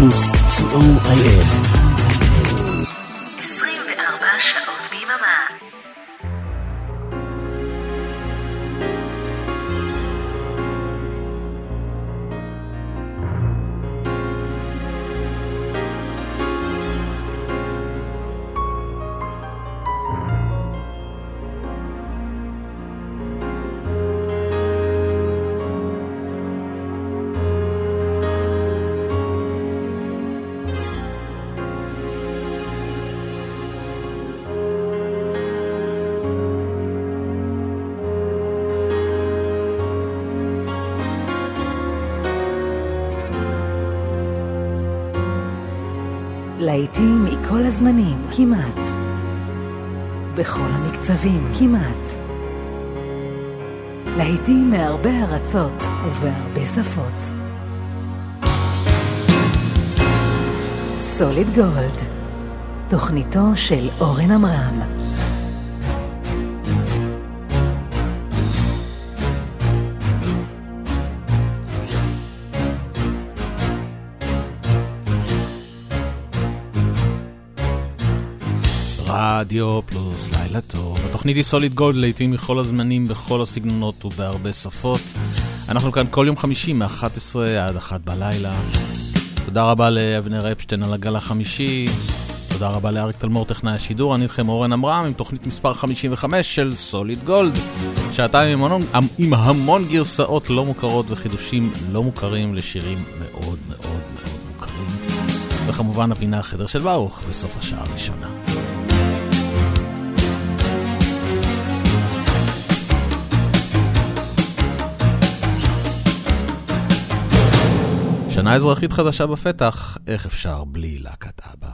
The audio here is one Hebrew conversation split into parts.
פלוס, סיום IF. 24 שעות ביממה. להיטים מכל הזמנים, כמעט. בכל המקצבים, כמעט. להיטים מהרבה ארצות ובהרבה שפות. סוליד גולד, תוכניתו של אורן אמרם. רדיו פלוס, לילה טוב. התוכנית היא סוליד גולד, לעתים מכל הזמנים, בכל הסגנונות ובהרבה שפות. אנחנו כאן כל יום חמישי, מ-11 עד 1 בלילה. תודה רבה לאבנר אפשטיין על הגל החמישי. תודה רבה לאריק תלמור, טכנאי השידור. אני איתכם אורן אמרם עם תוכנית מספר 55 של סוליד גולד. שעתיים עם המון גרסאות לא מוכרות וחידושים לא מוכרים לשירים מאוד מאוד מאוד מוכרים. וכמובן הפינה החדר של ברוך בסוף השעה הראשונה. שנה אזרחית חדשה בפתח, איך אפשר בלי להקת אבא?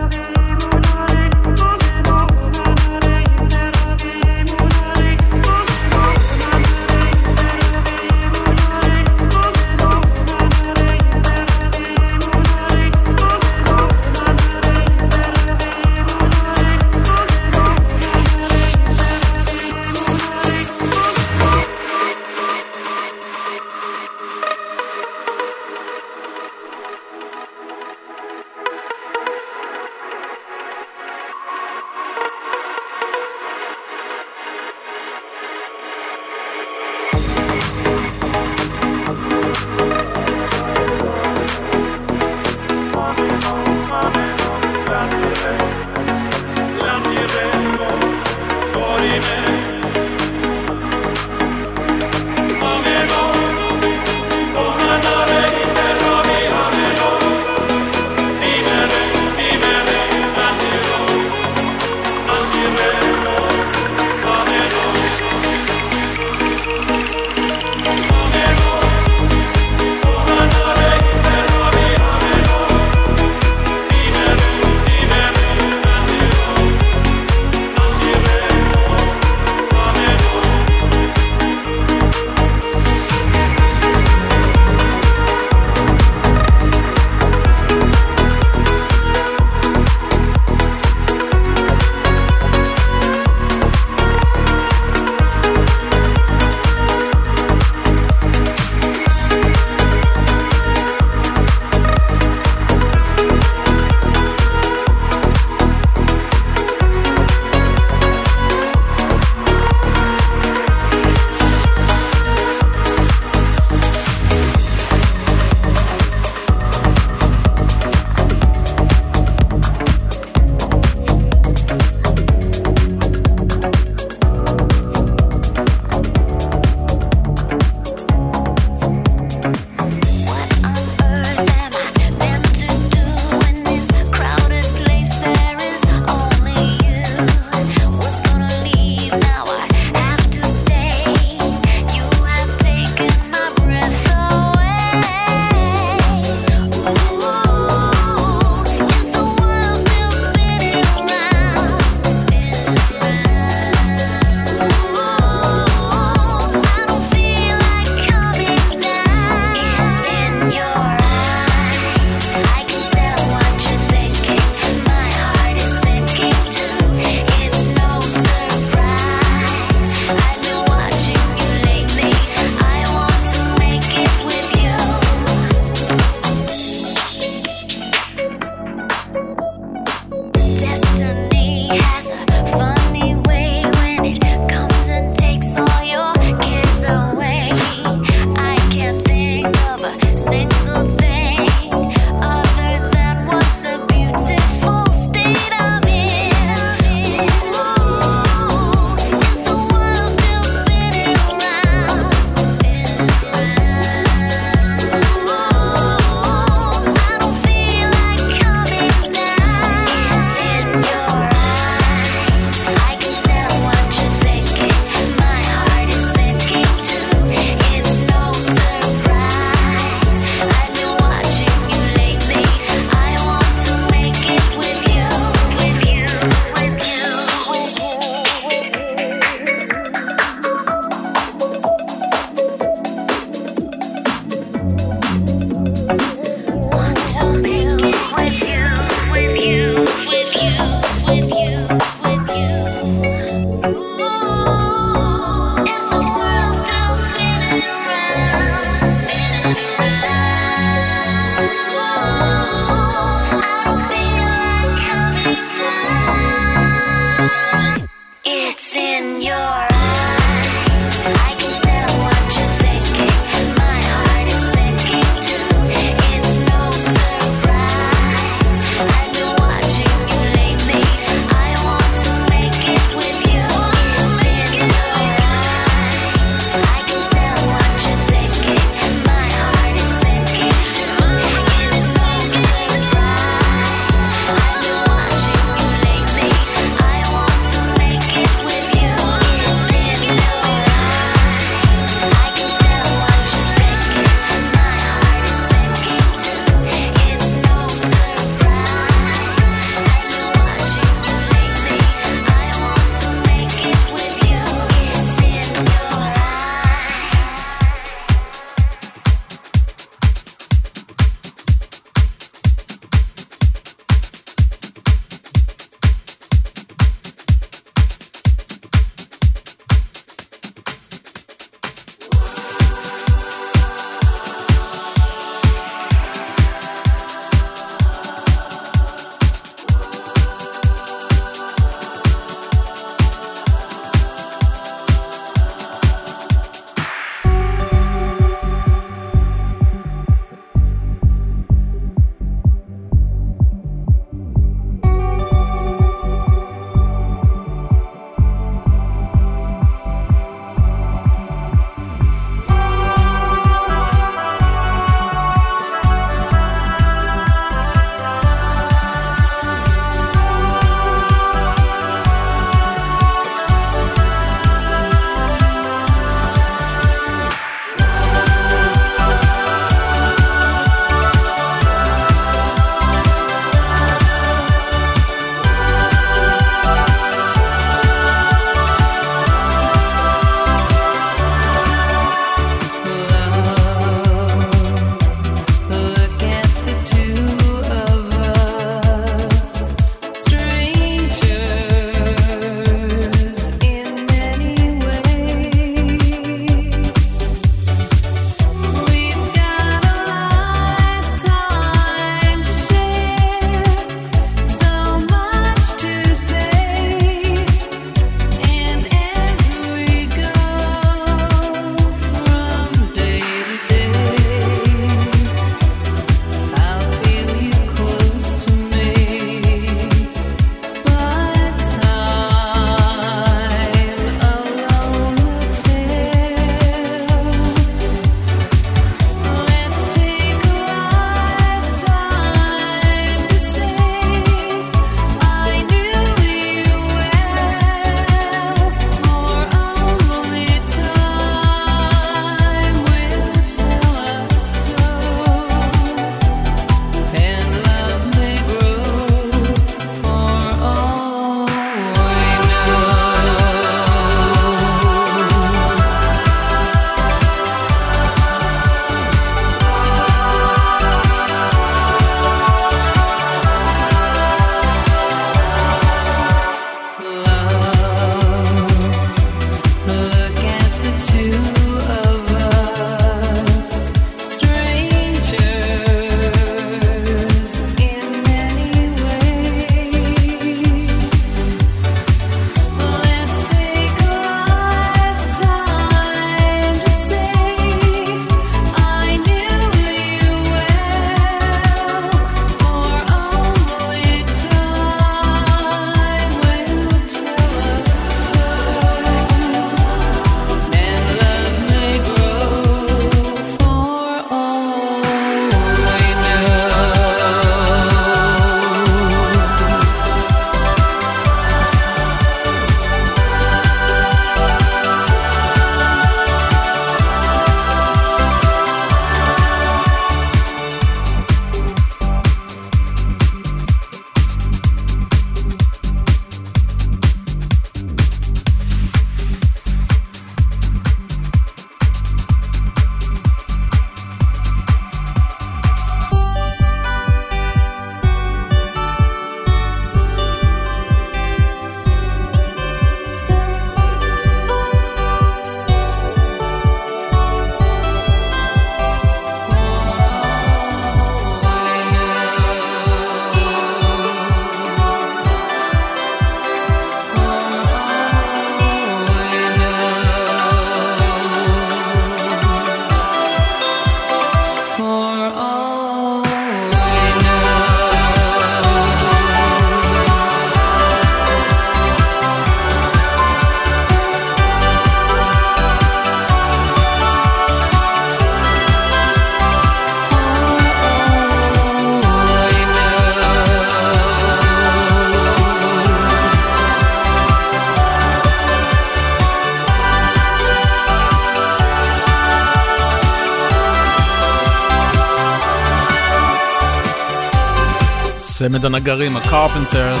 צמד הנגרים, הקרפנטרס,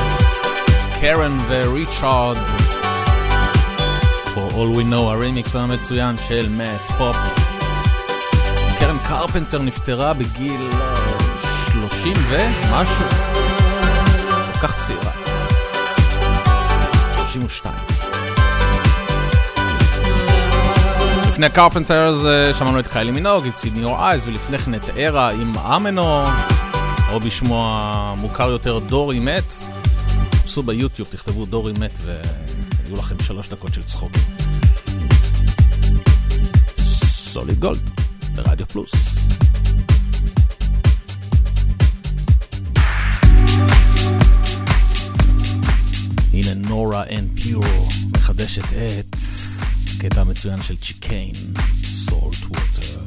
קרן וריצ'ארד. For all we know, הרימיקס המצוין של מאט פופ. קרן קרפנטר נפטרה בגיל 30 ומשהו. כל כך צעירה. 32. לפני הקרפנטרס שמענו את קיילי מינוג, את סידני אור אייז, ולפני כן את ארה עם אמנו. או בשמו המוכר יותר דורי מת. תפסו ביוטיוב, תכתבו דורי מת ויהיו לכם 3 דקות של צחוק. סוליד גולד ברדיו פלוס. הנה נורה אנד פיורו מחדשת את הקטע המצוין של צ'יקיין, סולט ווטר.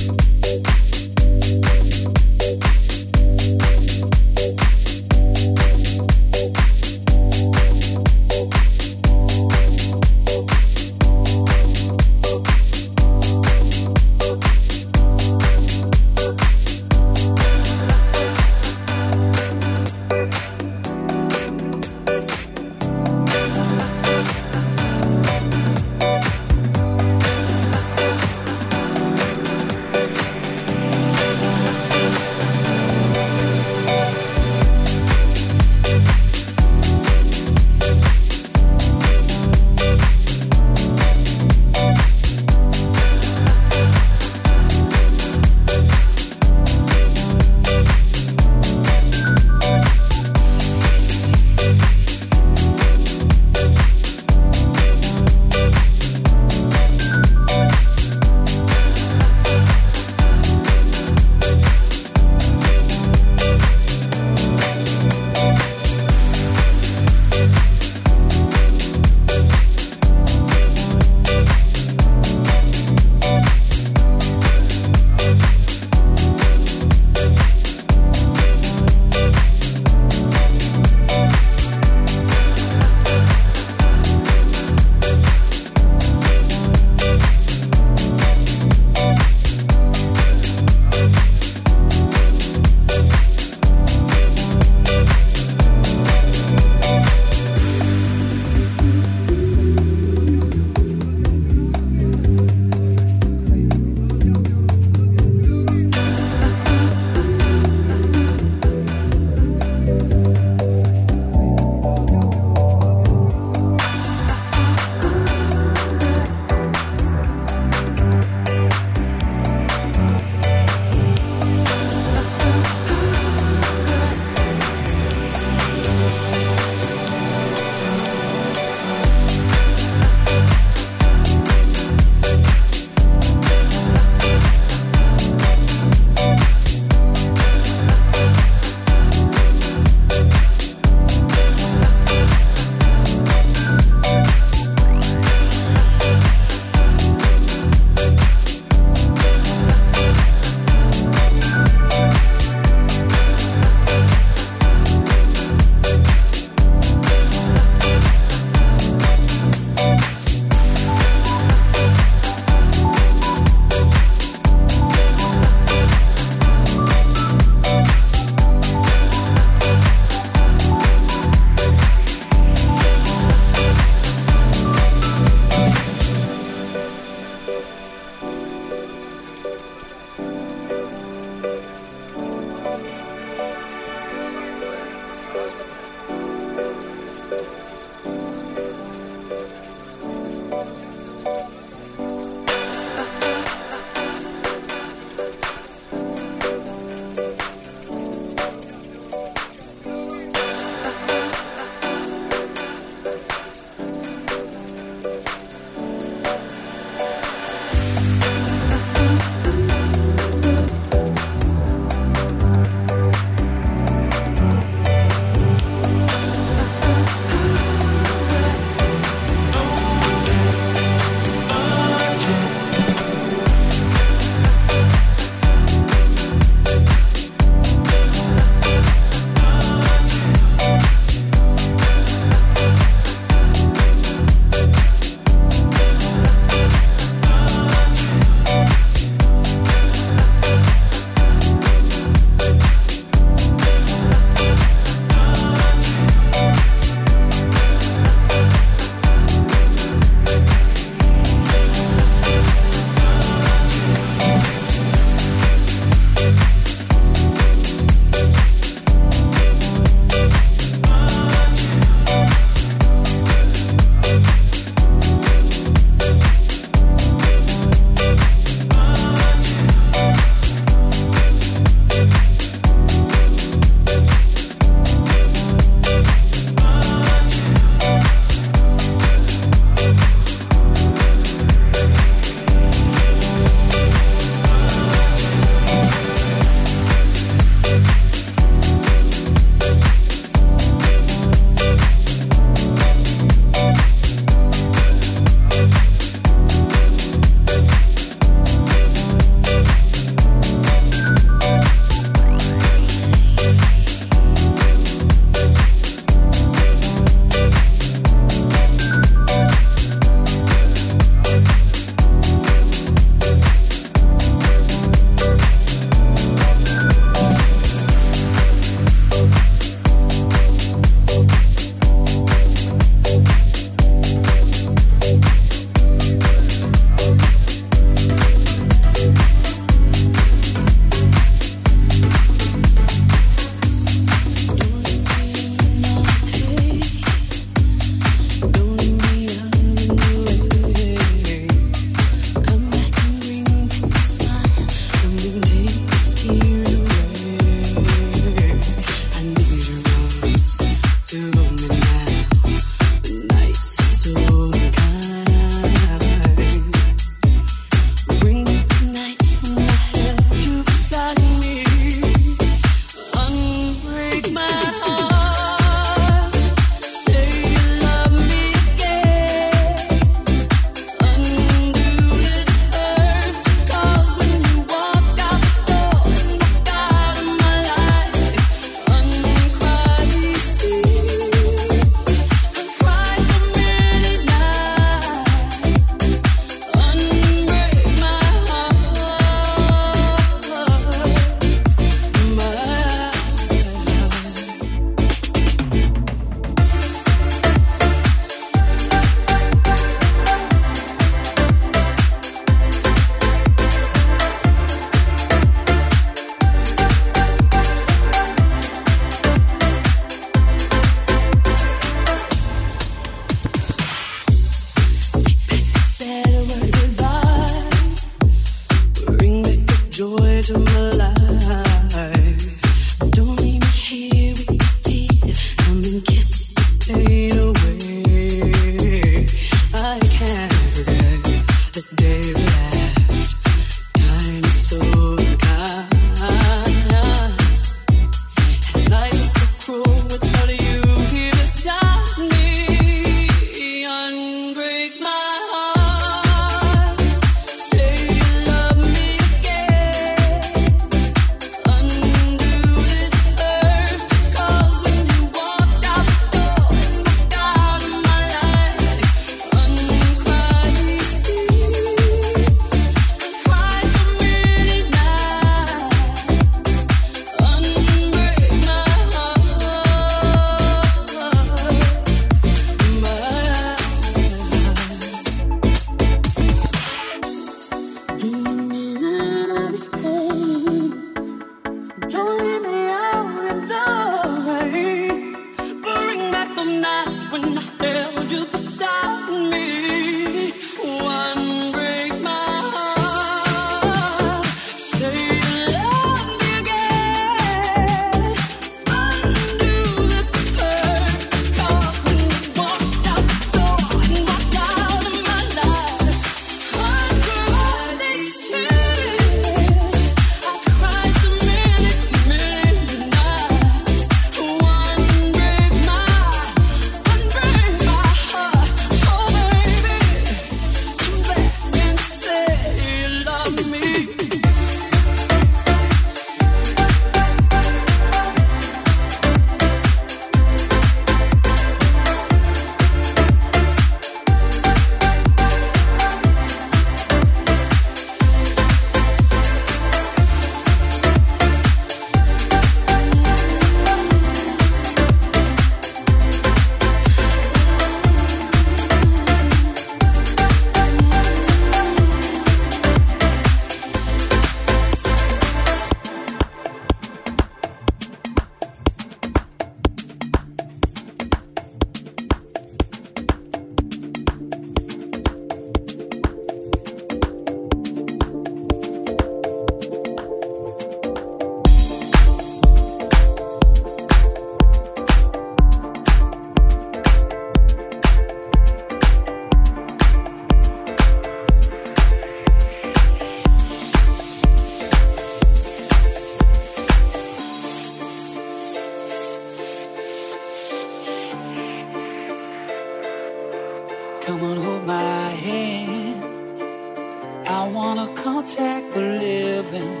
I'll take the living.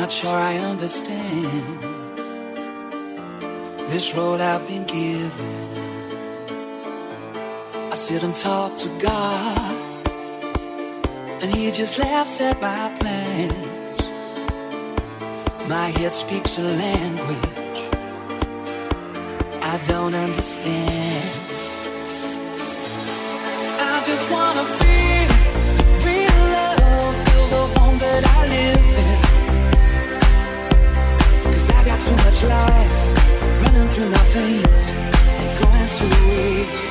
Not sure I understand this road I've been given. I sit and talk to God, and he just laughs at my plans. My head speaks a language I don't understand. I just wanna feel real love, feel the one that I live in. 'Cause I got too much life running through my veins, going to waste.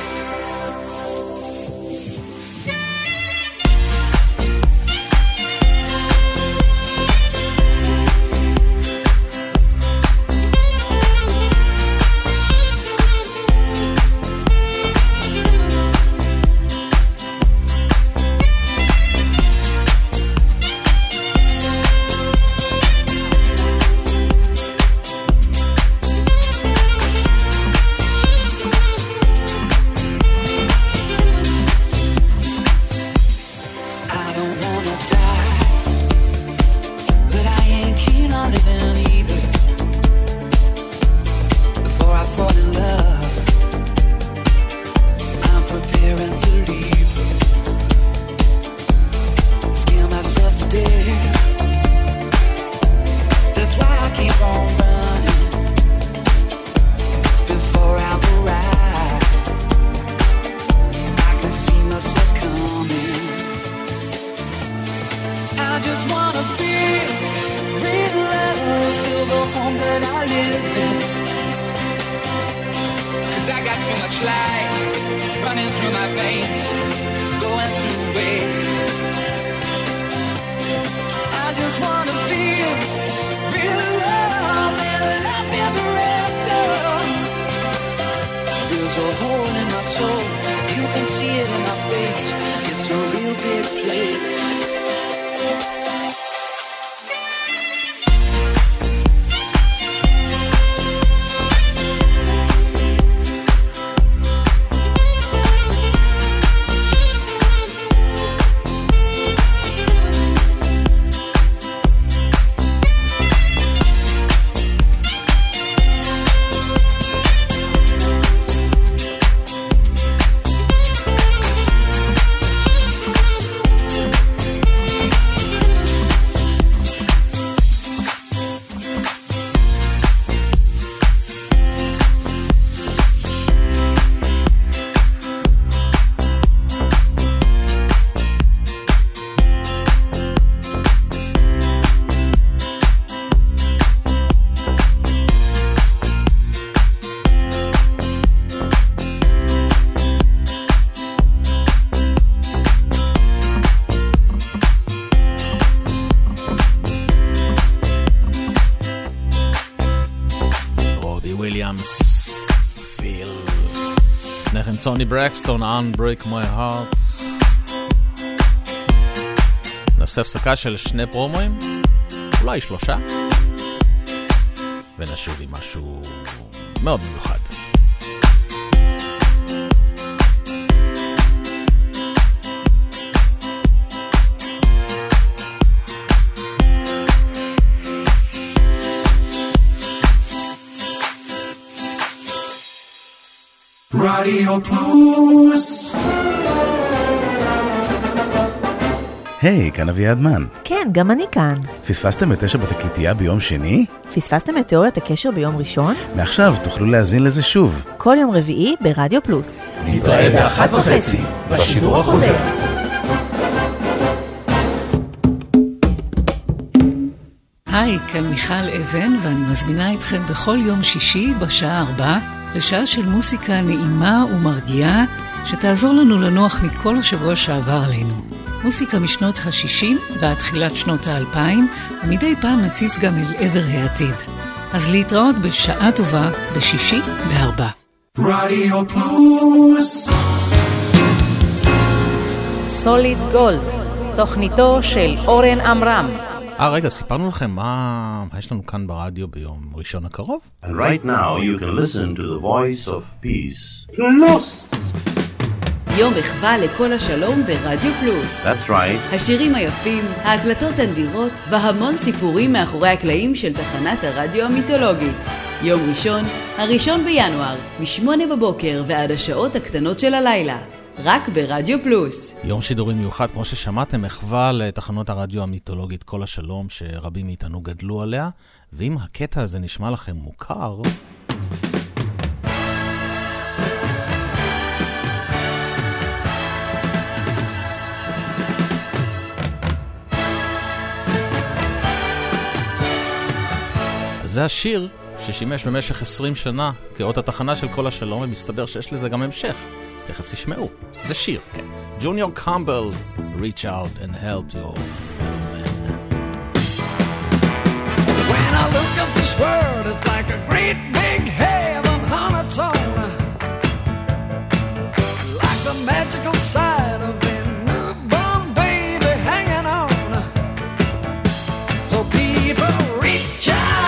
טוני ברקסטון, Unbreak My Heart. נעשה הפסקה של שני פרומויים, אולי שלושה, ונשאיר לי משהו מאוד מיוחד. Radio Plus. היי, כאן אביעדמן. כן, גם אני כאן. פספסתם את 9 בתקליטייה ביום שני? פספסתם את תיאוריית הקשר ביום ראשון? מעכשיו תוכלו להאזין לזה שוב. כל יום רביעי ברדיו פלוס. נתראה ב-1:30 בשידור החוזר. היי, כאן מיכל אבן, ואני מזמינה אתכם בכל יום שישי בשעה 4 לשעה של מוסיקה נעימה ומרגיעה שתעזור לנו לנוח מכל השבוע שעבר עלינו. מוסיקה משנות ה-60 ועד תחילת שנות ה-2000, ומדי פעם נציץ גם אל עבר העתיד. אז להתראות בשעה טובה בשישי ב-4. רדיו פלוס. סוליד גולד, תוכניתו של אורן עמרם. רגע, סיפרנו לכם מה יש לנו כאן ברדיו ביום ראשון הקרוב? And right now you can listen to the voice of peace. Lost. יום מחווה לכל השלום ברדיו פלוס. That's right. השירים היפים, ההקלטות הנדירות והמון סיפורים מאחורי הקלעים של תחנת הרדיו המיתולוגית. יום ראשון, 1 בינואר, מ-8 בבוקר ועד השעות הקטנות של הלילה. רק ברדיו פלוס. יום שידורי מיוחד, כמו ששמעתם, מחווה לתחנות הרדיו המיתולוגית כל השלום שרבים מאיתנו גדלו עליה. ואם הקטע הזה נשמע לכם מוכר... זה השיר ששימש במשך 20 שנה כאות התחנה של כל השלום, ומסתבר שיש לזה גם המשך. תכף תשמעו. זה שיר, כן. ג'וניור קמבל, reach out and help your fellow man. When I look at this world, it's like a great big heaven on its own. Like the magical side of a newborn baby hanging on. So people reach out.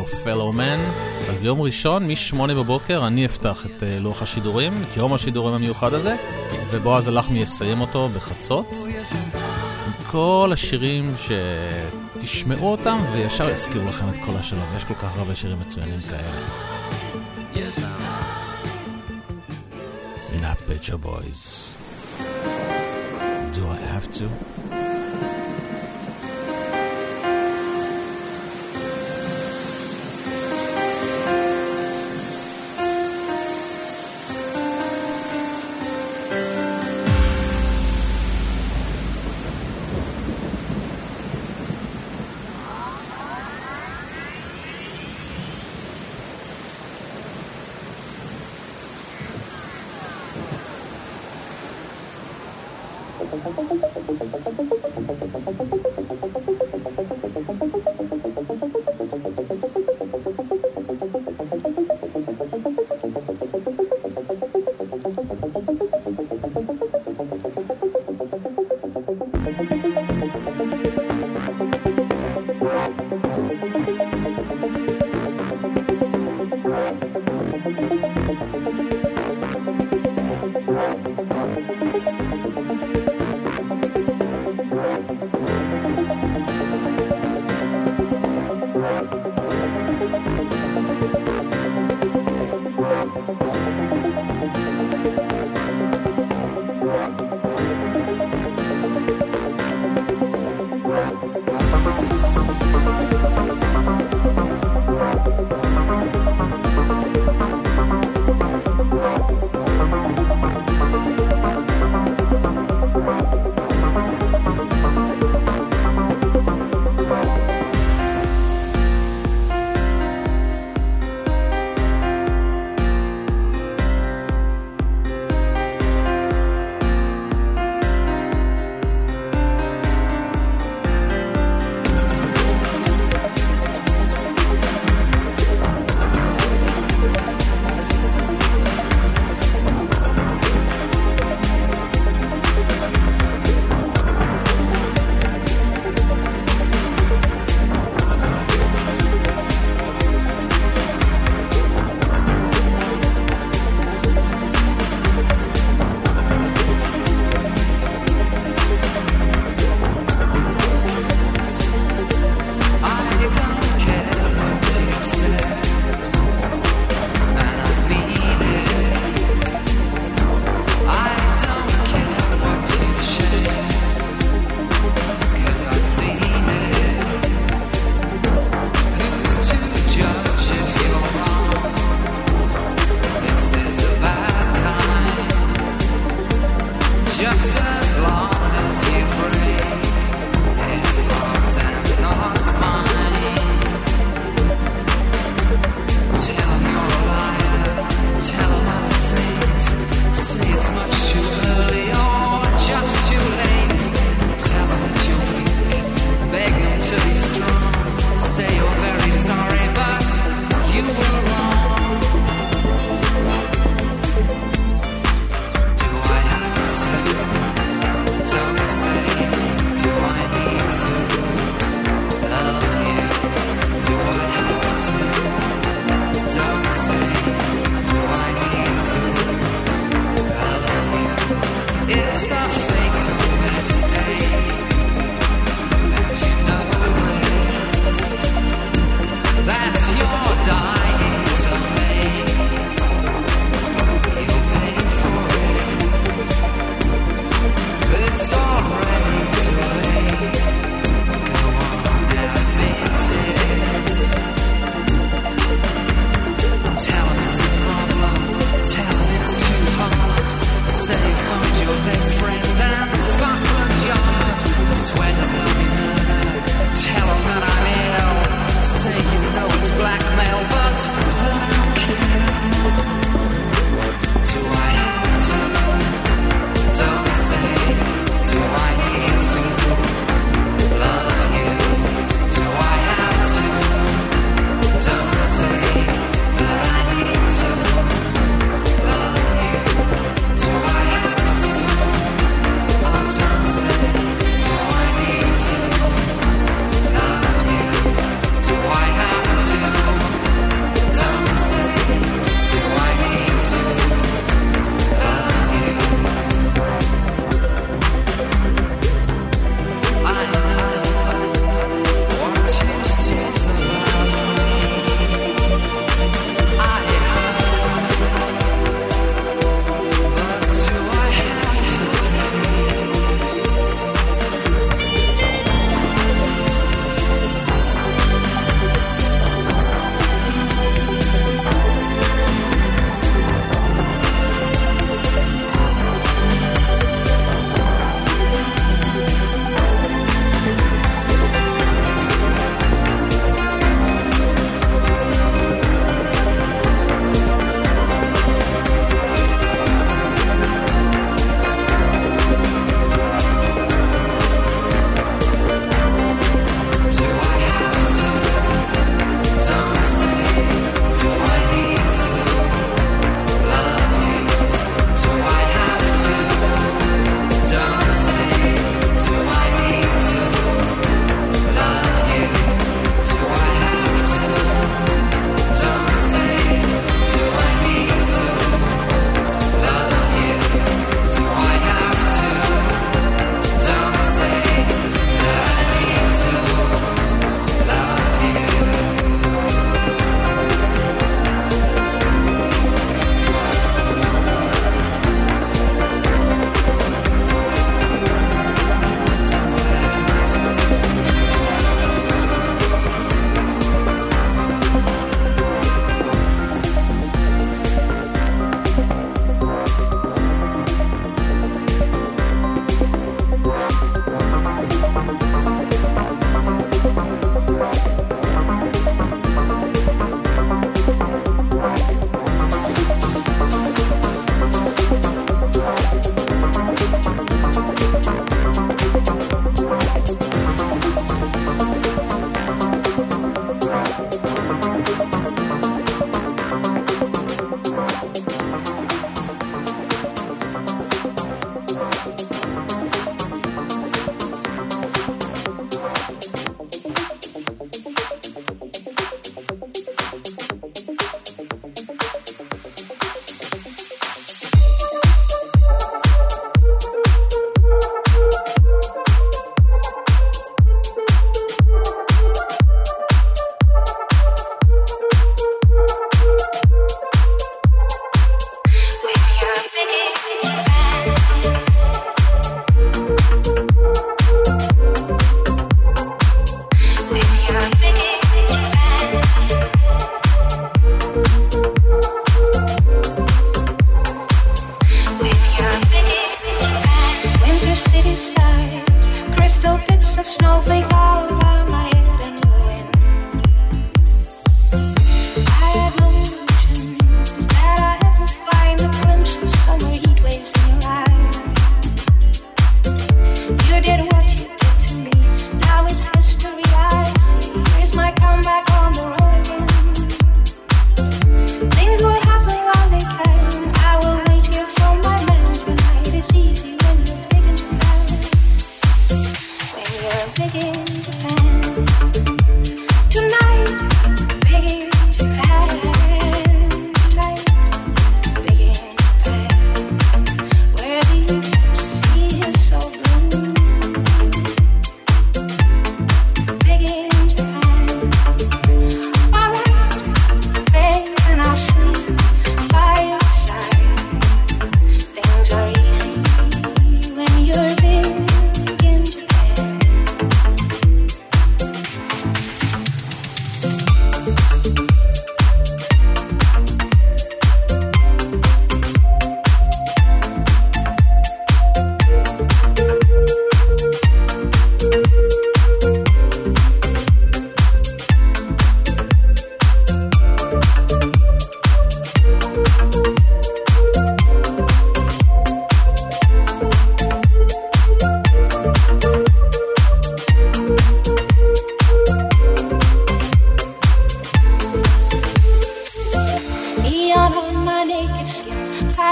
your fellow man. אז ביום ראשון מ-8 בבוקר אני אפתח את לוח השידורים, את יום השידורים המיוחד הזה, ובועז הלחמי יסיים אותו בחצות עם כל השירים שתשמעו אותם וישר יזכירו לכם את כל השלום. יש כל כך הרבה שירים מצוינים כאלה. הנה Pet Shop Boys, Do I Have To?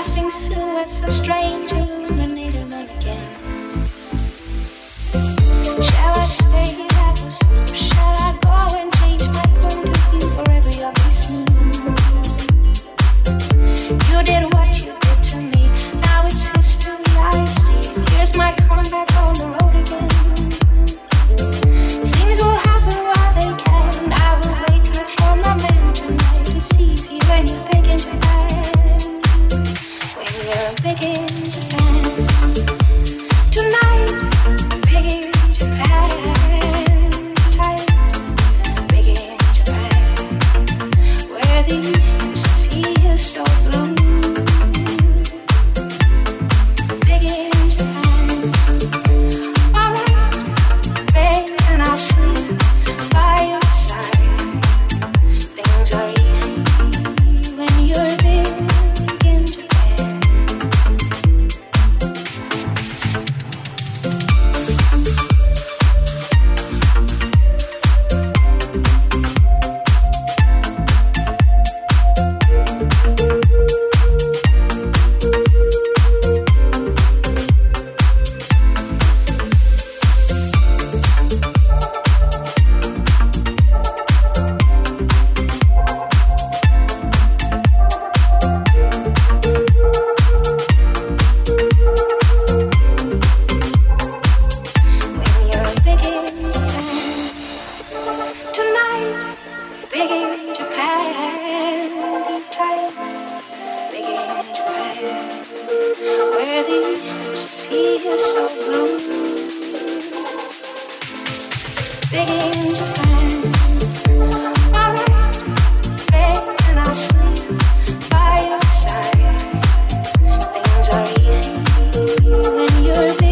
passing silhouettes of strangers and need a man again. Shall I stay here at the snow? Shall I go and change my point of view for every ugly scene? You did what you did to me, now it's history I see. Here's my comeback on the road again. Things will happen while they can, I will wait here for my man tonight. It's easy when you begin to die. Pig in Japan. Tonight, a pig in Japan. Tight, a pig in Japan. Where the eastern sea is so blue. A pig in Japan. Alright, bed and I'll sleep by your side. Things are easy when you're there.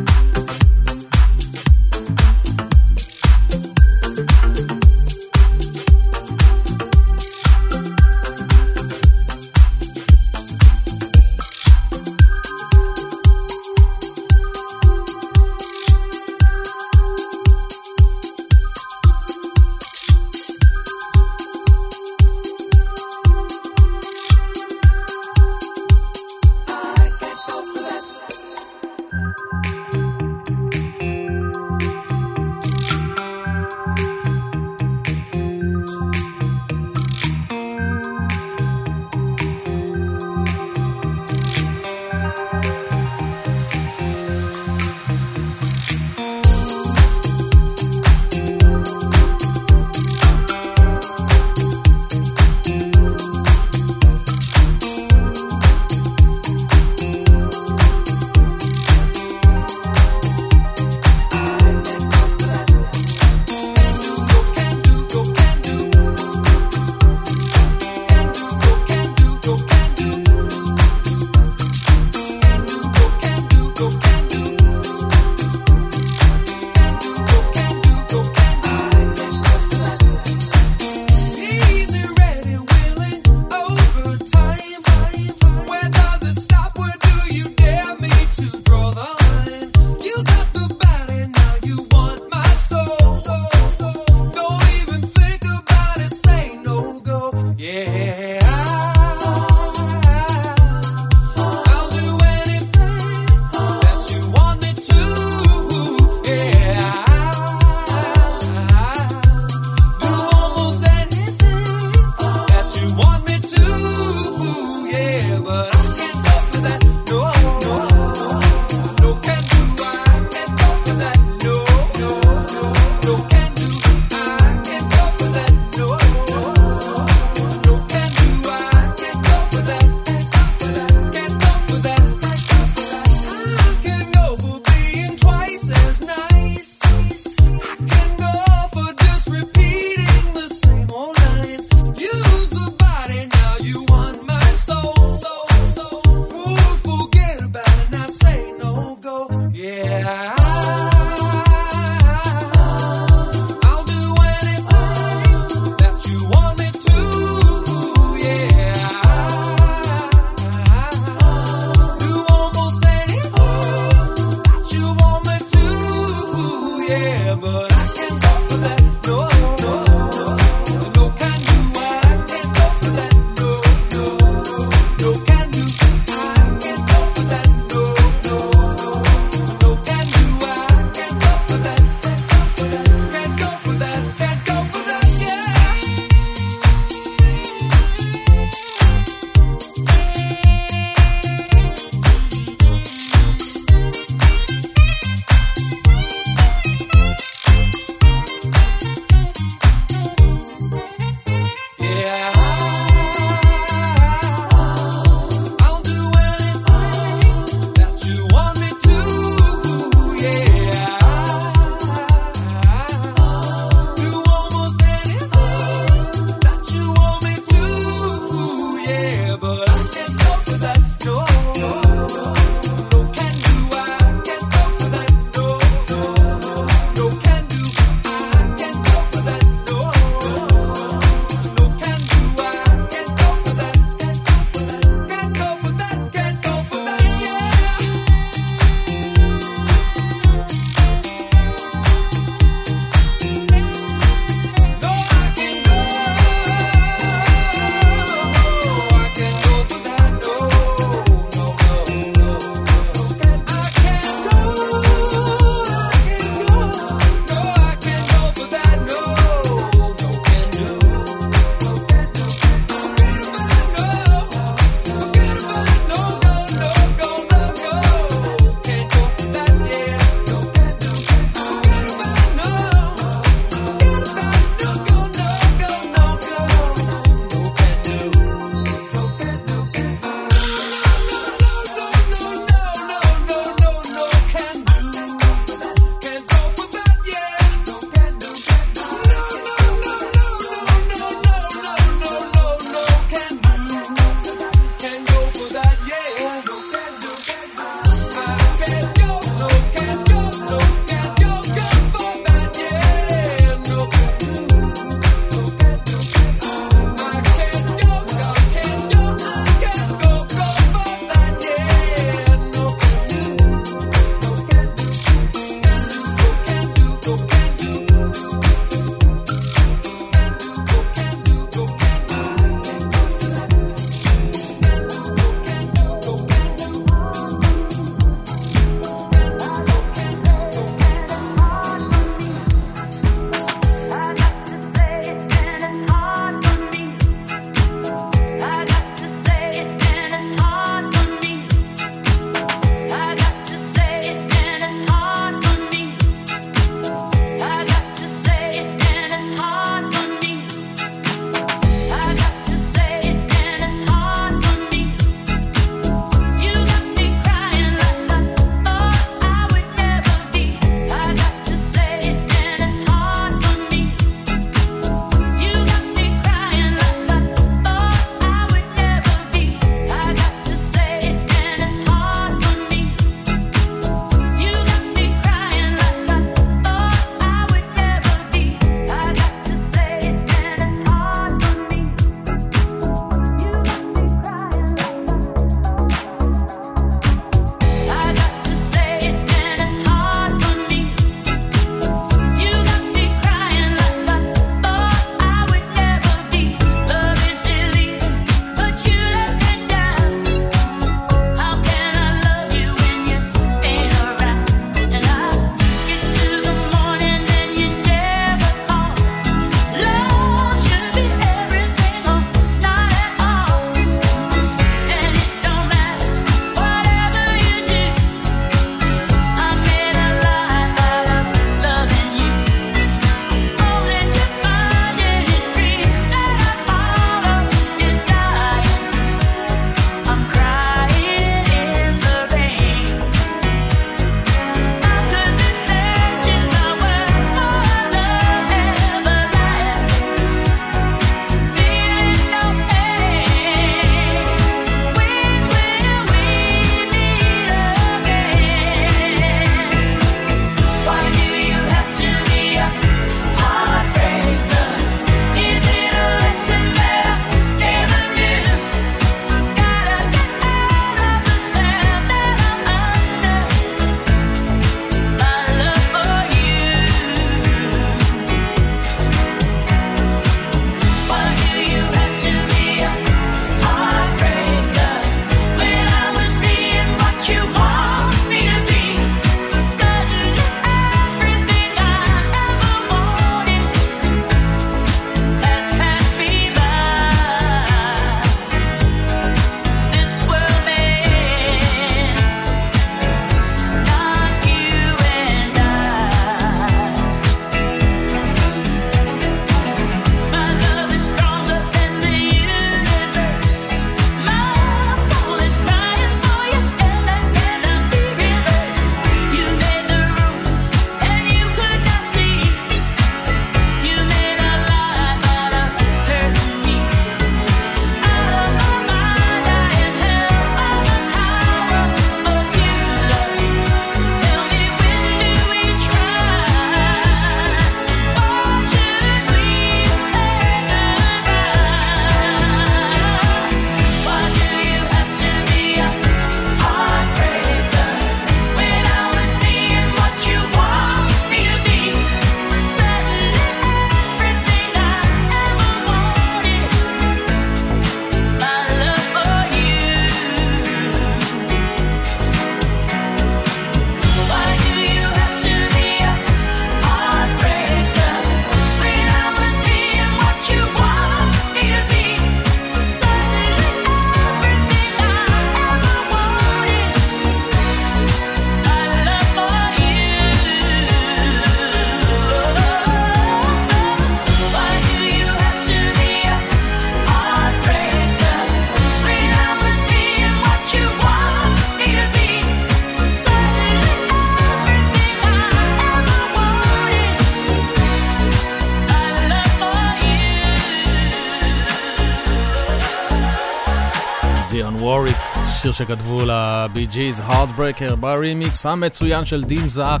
ג'יאן ווריק, שיר שכתבו לבי ג'יז, Heartbreaker, ברימיקס המצוין של דין זאק,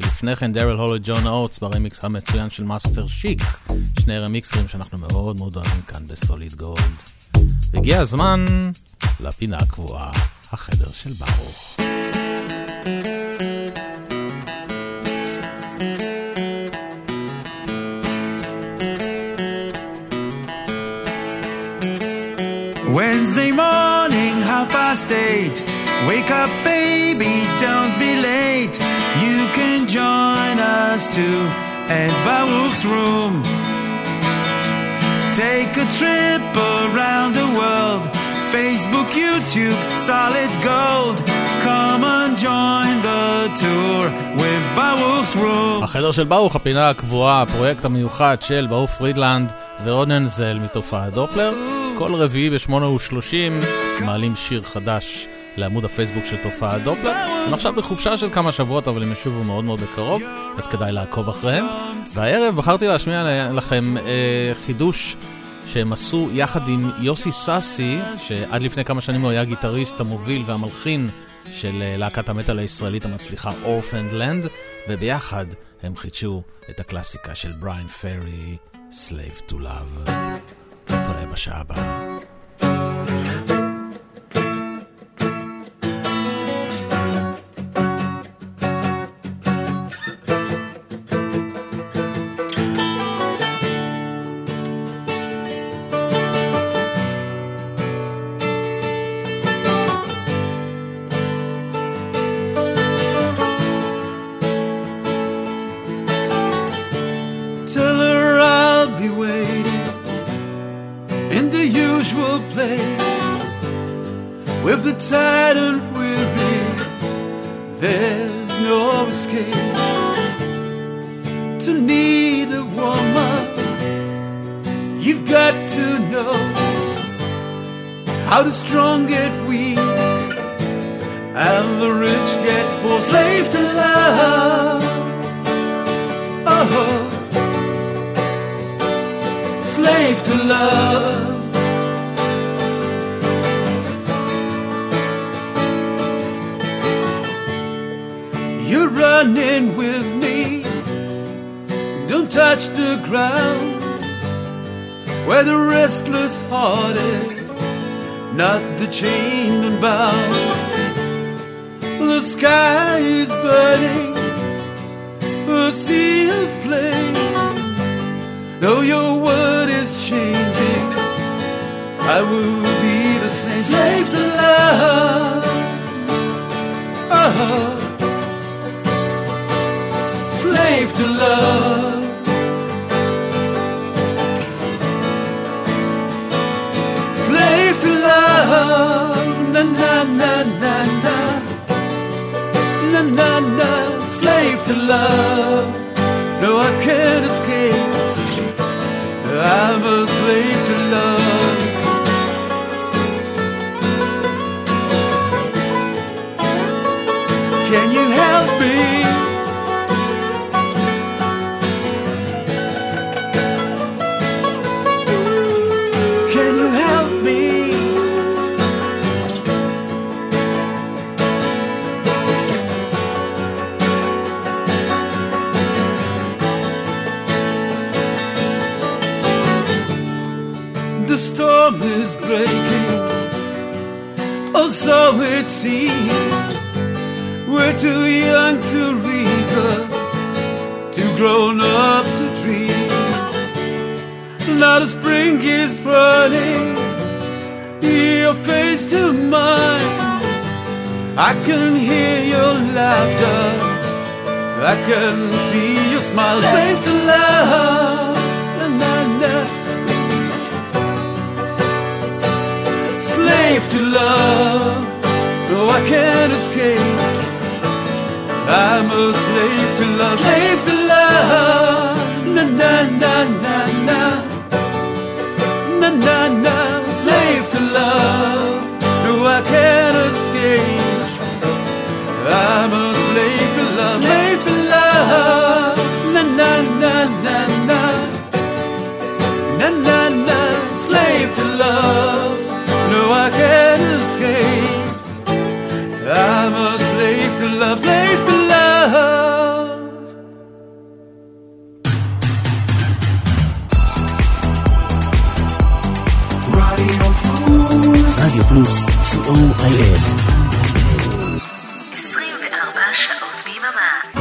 לפני כן דריל הול וג'ון אוטס ברימיקס המצוין של מאסטר שיק, שני רמיקסרים שאנחנו מאוד מאוד אוהבים כאן בסוליד גולד. הגיע הזמן לפינה הקבועה, החדר של ברוך. Wednesday morning, 8:30. Wake up, baby, don't be late. You can join us too at Bauch's Room. Take a trip around the world. Facebook, YouTube, Solid Gold. Come and join the tour with Bauch's Room. החדר של ברוך, הפינה הקבועה, הפרויקט המיוחד של ברוך פרידלנד ורונן זל מתופעת דופלר. כל רביעי ב8:30 מעלים שיר חדש לעמוד הפייסבוק של תופעת דופלר. הם עכשיו בחופשה של כמה שבועות, אבל הם ישובו מאוד מאוד בקרוב, אז כדאי לעקוב אחריהם. והערב בחרתי להשמיע לכם חידוש שהם עשו יחד עם יוסי ססי, שעד לפני כמה שנים הוא היה גיטריסט המוביל והמלחין של להקת המטל הישראלית המצליחה Orphaned Land, וביחד הם חידשו את הקלאסיקה של בריין פרי, Slave to Love. נתראה בשעה הבאה. Tired and weary, there's no escape. To need a woman, you've got to know how the strong get weak and the rich get poor. Slave to love, oh, slave to love. You're running with me, don't touch the ground, where the restless heart is, not the chained and bound. The sky is burning, the sea aflame, though your world is changing, I will be the same. Slave to love, oh, slave to love. Slave to love. Na na na na na. Na na na. Slave to love. No, I can't escape. I'm a slave to love. Can you help me? Is breaking, oh so it seems, we're too young to reason, too grown up to dream. Now the spring is burning, your face to mine, I can hear your laughter, I can see your smile. Slave to love, na na na. Slave to love, though I can't escape, I'm a slave to love. Slave to love, na na na na na, na na na. Slave to love, though I can't escape, I'm a slave to love. Slave to love, na na na na na, na na na. Slave to love. No, I can't פלוס, co.il 24 שעות ביממה.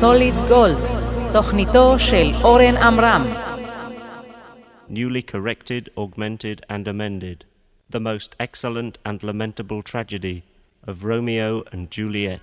Solid Gold, תוכניתו של אורן עמרם. Newly corrected, augmented and amended. The most excellent and lamentable tragedy of Romeo and Juliet.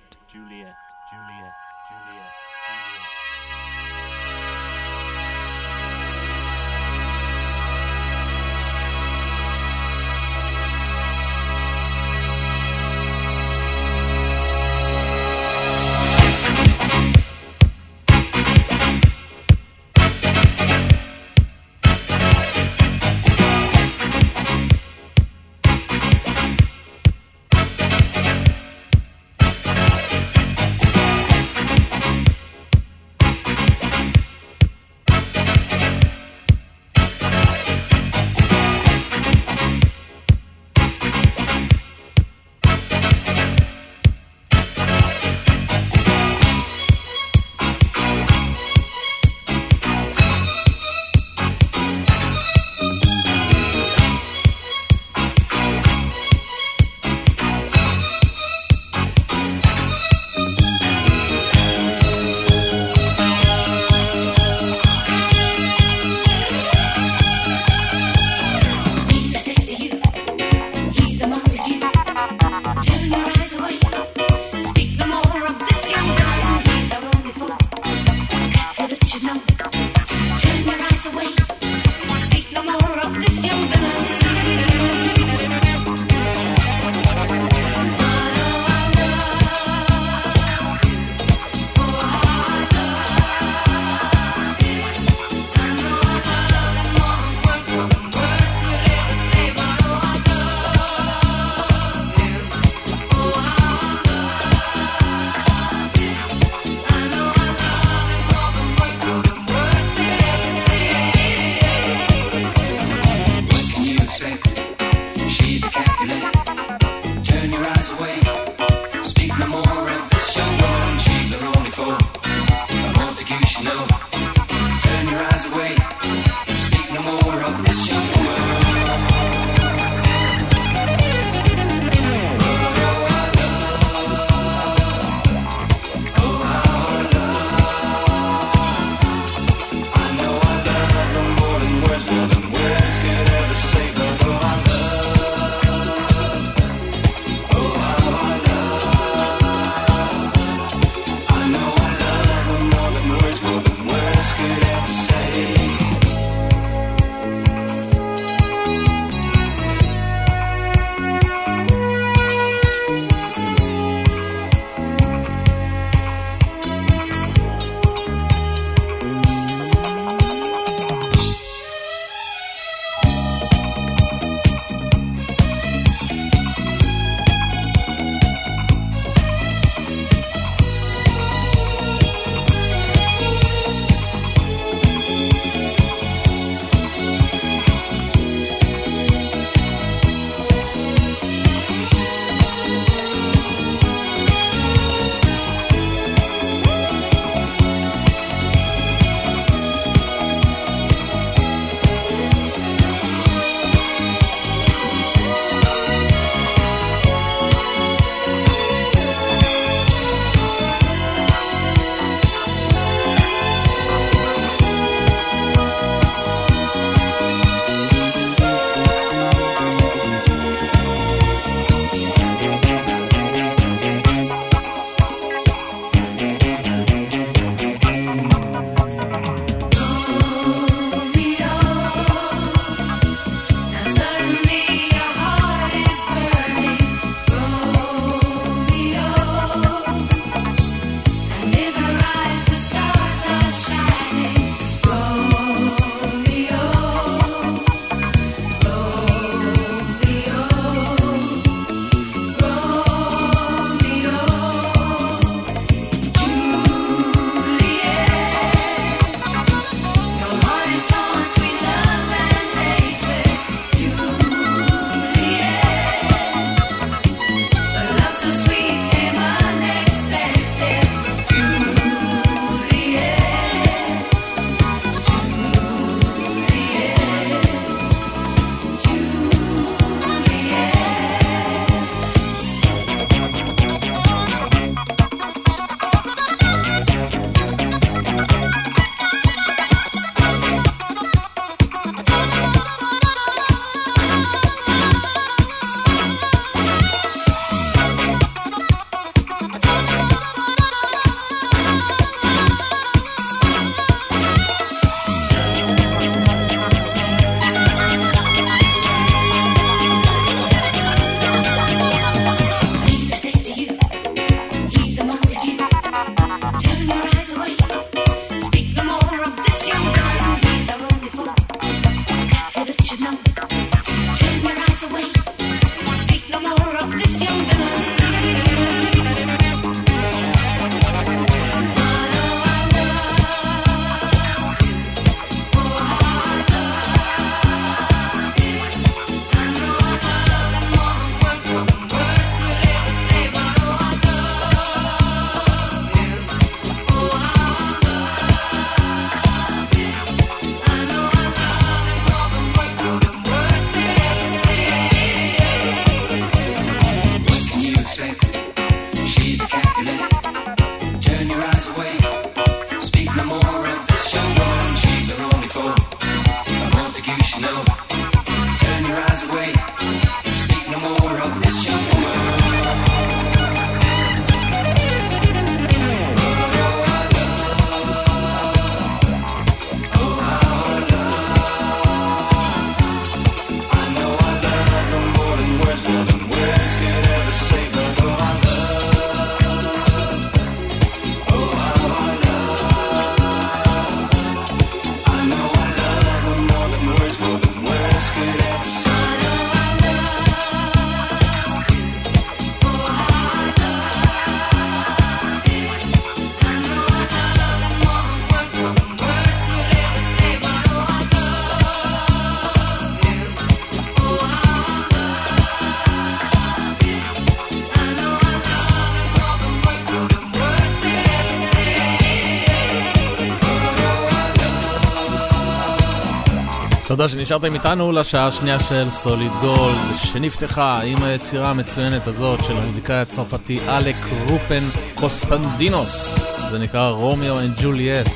תודה שנשארתם איתנו לשעה השנייה של סוליד גולד, שנפתחה עם היצירה המצוינת הזאת של המוזיקאי הצרפתי אלק רופן קוסטנדינוס. זה נקרא רומיו אנד ג'וליאט,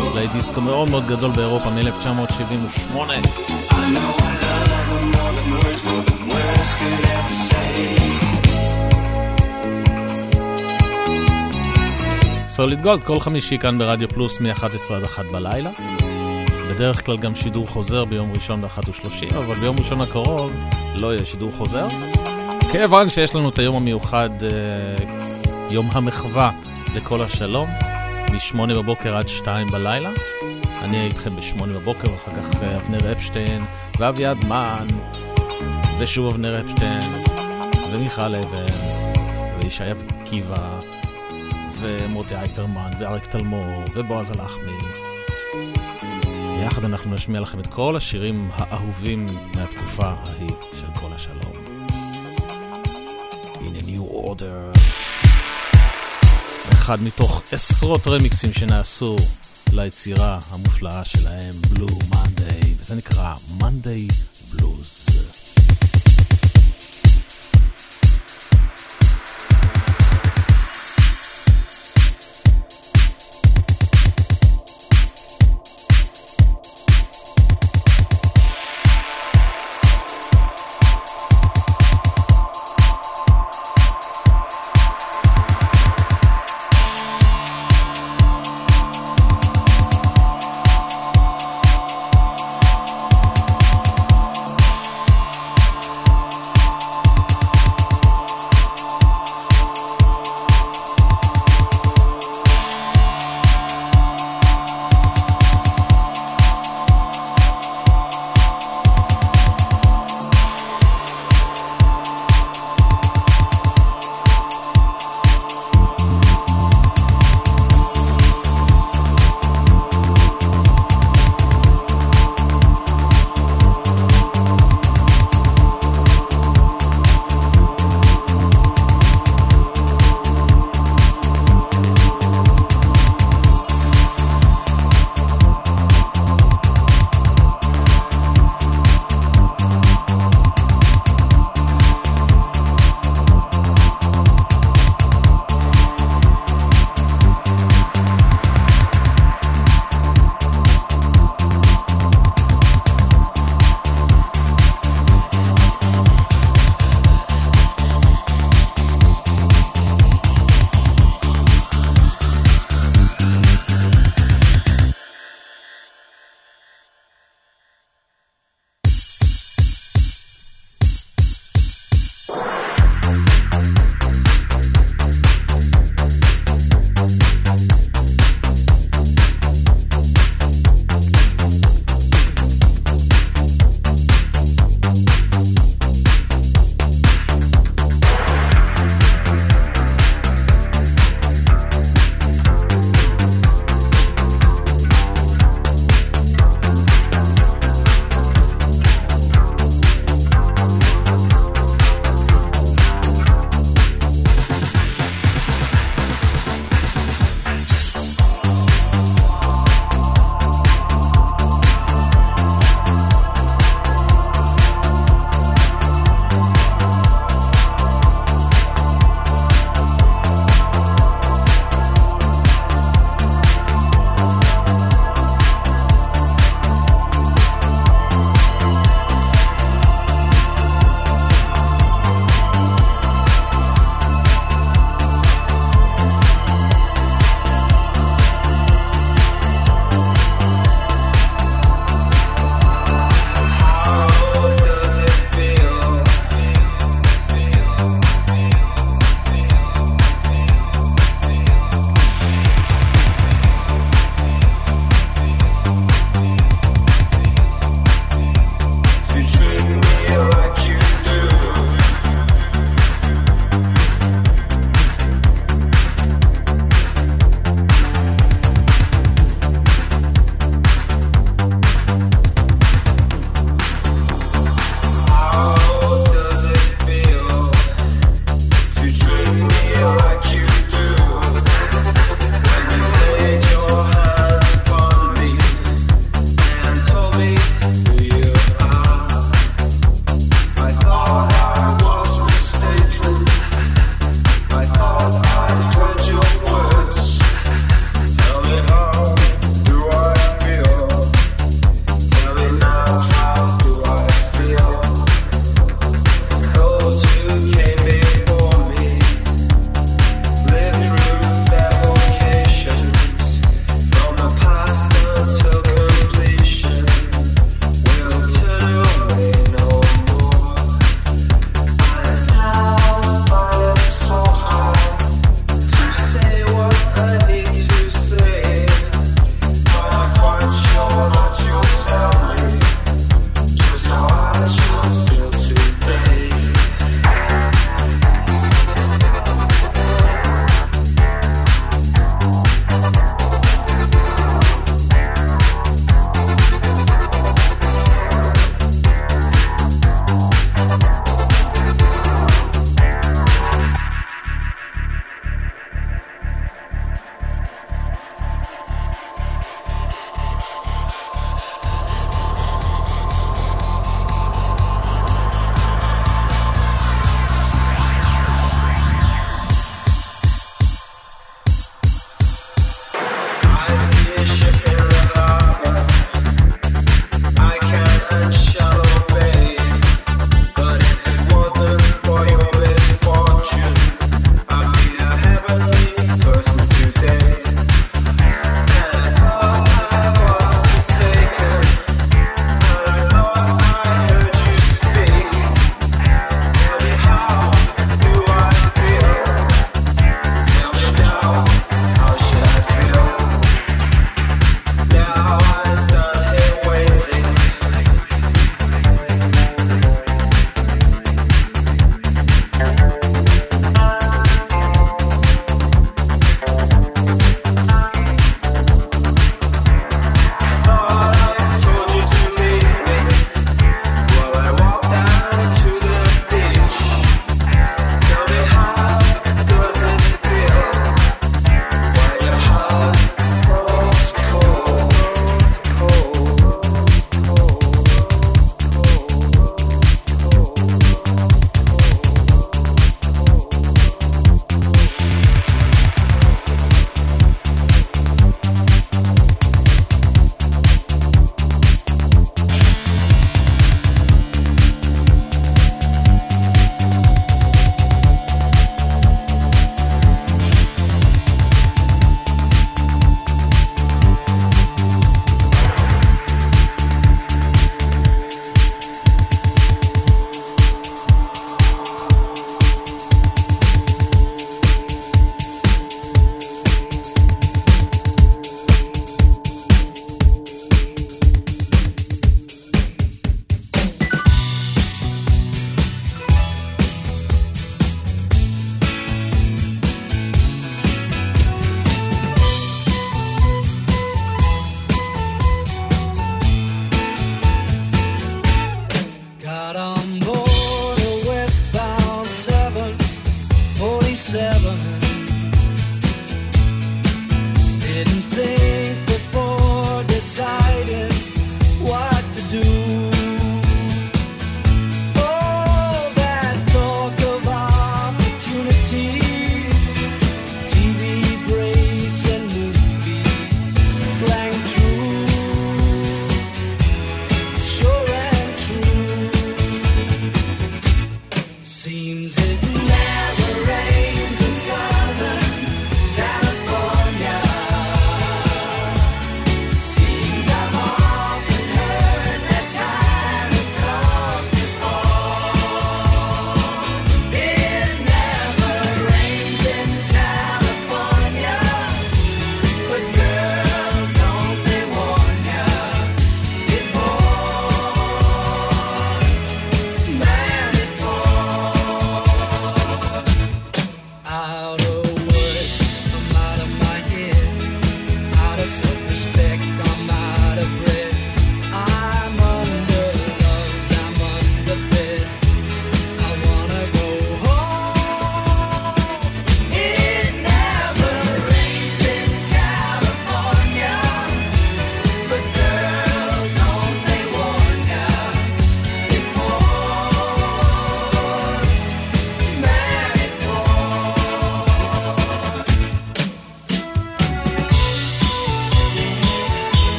אולי דיסקו מאוד מאוד גדול באירופה מ-1978. סוליד גולד כל חמישי כאן ברדיו פלוס מ-11 עד 1 בלילה. בדרך כלל גם שידור חוזר ביום ראשון ב-1:30, אבל ביום ראשון הקרוב לא יהיה שידור חוזר, כיוון שיש לנו את היום המיוחד, יום המחווה לכל השלום, מ-8 בבוקר עד 2 בלילה. אני אהיה איתכם ב-8 בבוקר, ואחר כך אבנר אפשטיין ואביעד מן, ושוב אבנר אפשטיין, ומיכל אבן, וישעיה וקיבה, ומוטי אייטרמן, ואריק תלמור, ובועז הלחמי. יחד אנחנו נשמיע לכם את כל השירים האהובים מהתקופה ההיא של כל השלום. הנה ניו אורדר, אחד מתוך עשרות רמיקסים שנעשו ליצירה המופלאה שלהם, בלו מונדיי, וזה נקרא מונדיי בלוז.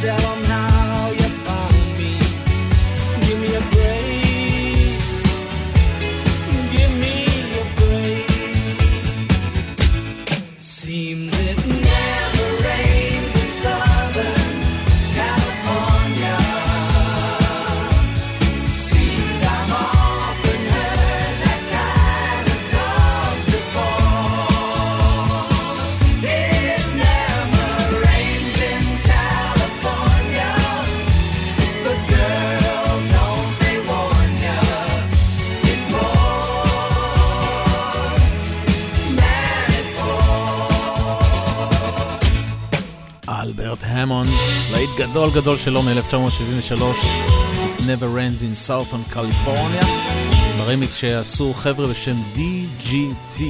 tell them how you found me. Give me a break. Give me a break. Seems it never rains in Southern California. Seems I've often heard that kind of talk before. It never rains in California. But girl, don't they warn ya? It pours, man, it pours. אלברט המונד, להיט גדול גדול שלו מ-1973, Never Rains in Southern California, ברמיקס שעשו חבר'ה בשם DGT,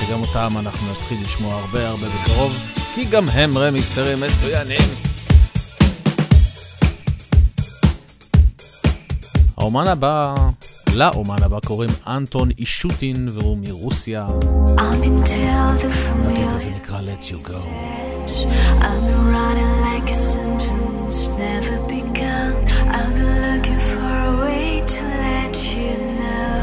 שגם אותם אנחנו נתחיל לשמוע הרבה הרבה בקרוב, כי גם הם רמיקסרים מצוינים. לאומן הבא קוראים אנטון אישוטין, והוא מרוסיה. הקטע הזה נקרא Let You Go. I'm running like a sentence never begun. I'm looking for a way to let you know.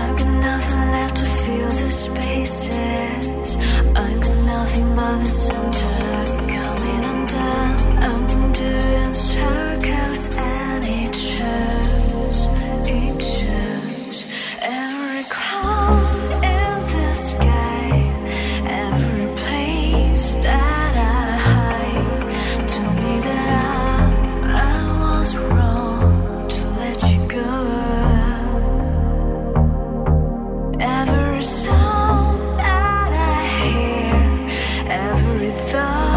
I've got nothing left to fill the spaces. I've got nothing but the center coming undone. I've been doing circles and it shows. It shows every cloud in the sky, every place that I hide. Tell me that I was wrong to let you go. Every sound that I hear, every thought.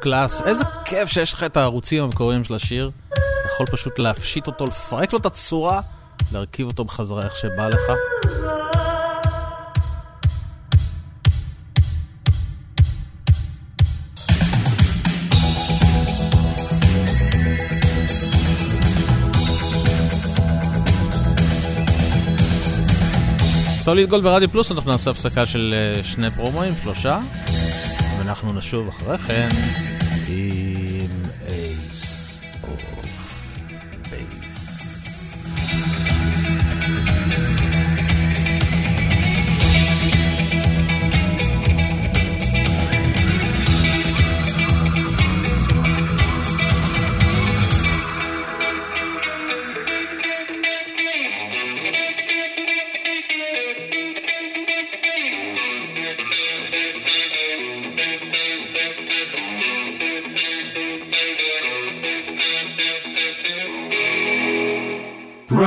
קלאס. איזה כיף שיש לך את הערוצים המקוריים של השיר. אתה יכול פשוט להפשיט אותו, לפרק לו את הצורה, להרכיב אותו בחזרה איך שבא לך. סוליד גולד ברדיו פלוס, אנחנו נעשה הפסקה של 2 פרומואים, 3, ואנחנו נשוב אחרי כן עם אייס אוף בייס.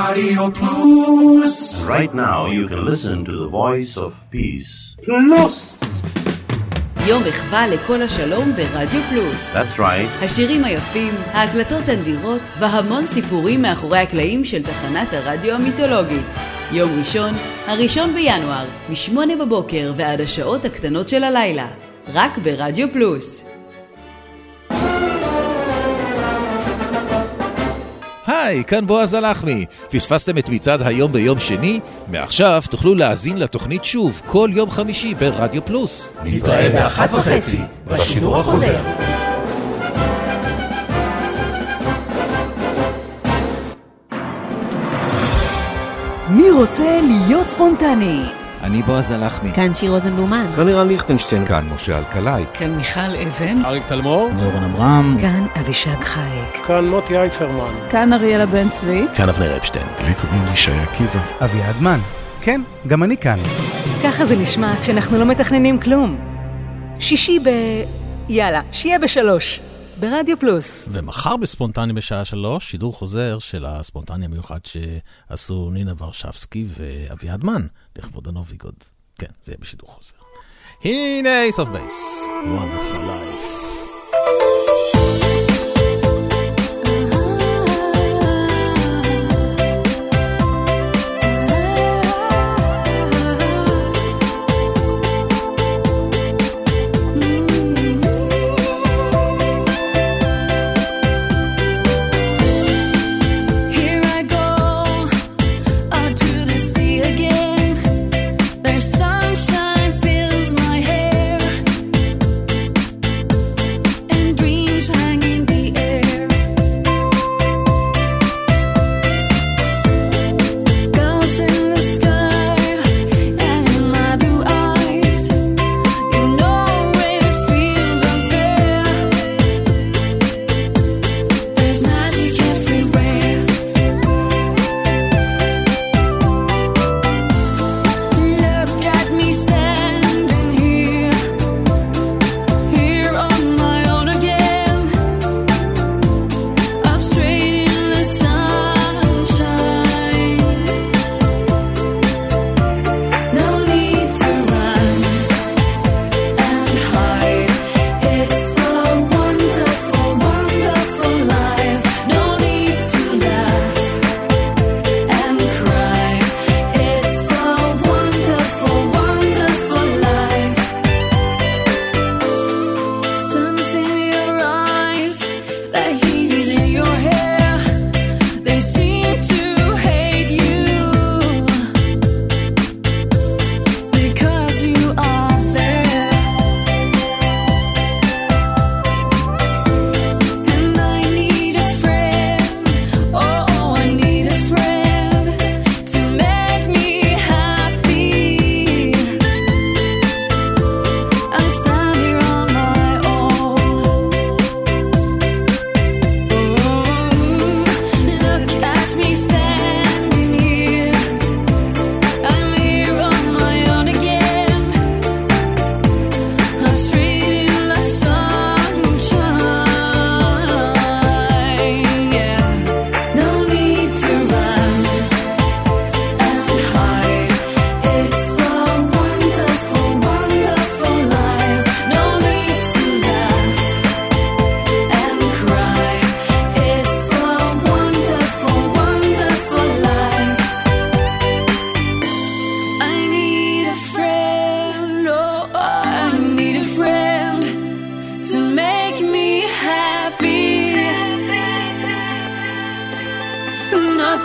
Radio Plus. Right now you can listen to the voice of peace. Plus. יום מחווה לכל השלום ברדיו פלוס. That's right. השירים היפים, ההקלטות הנדירות והמון סיפורים מאחורי הקלעים של תחנת הרדיו המיתולוגית. יום ראשון, 1 בינואר, מ-8 בבוקר ועד השעות הקטנות של הלילה. רק ברדיו פלוס. היי, כאן בועז הלחמי. פספסתם את מצעד היום ביום שני? מעכשיו תוכלו להאזין לתוכנית שוב כל יום חמישי ברדיו פלוס. נתראה 1:30 בשידור החוזר. מי רוצה להיות ספונטני? אני בועז הלחמי. כאן שיר רוזנבלומן. כאן אירן ליכטנשטיין. כאן משה אלקלעי. כאן מיכל אבן. אריק תלמור. אורן אמרם. כאן אבישג חייק. כאן מוטי אייפרמן. כאן אריאלה בן צבי. כאן אבנר אפשטיין. לי קוראים ישי עקיבא. אבי אדמן. כן, גם אני כאן. ככה זה נשמע כשאנחנו לא מתכננים כלום. שישי יאללה, שיהיה 3 ברדיו פלוס. ומחר בספונטני 3:00, שידור חוזר של הספונטני המיוחד שעשו נינה ורשבסקי ואבי אדמן, לכבוד הנוביגוד. כן, זה יהיה בשידור חוזר. הנה אייס אוף בייס. Wonderful life.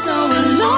So alone.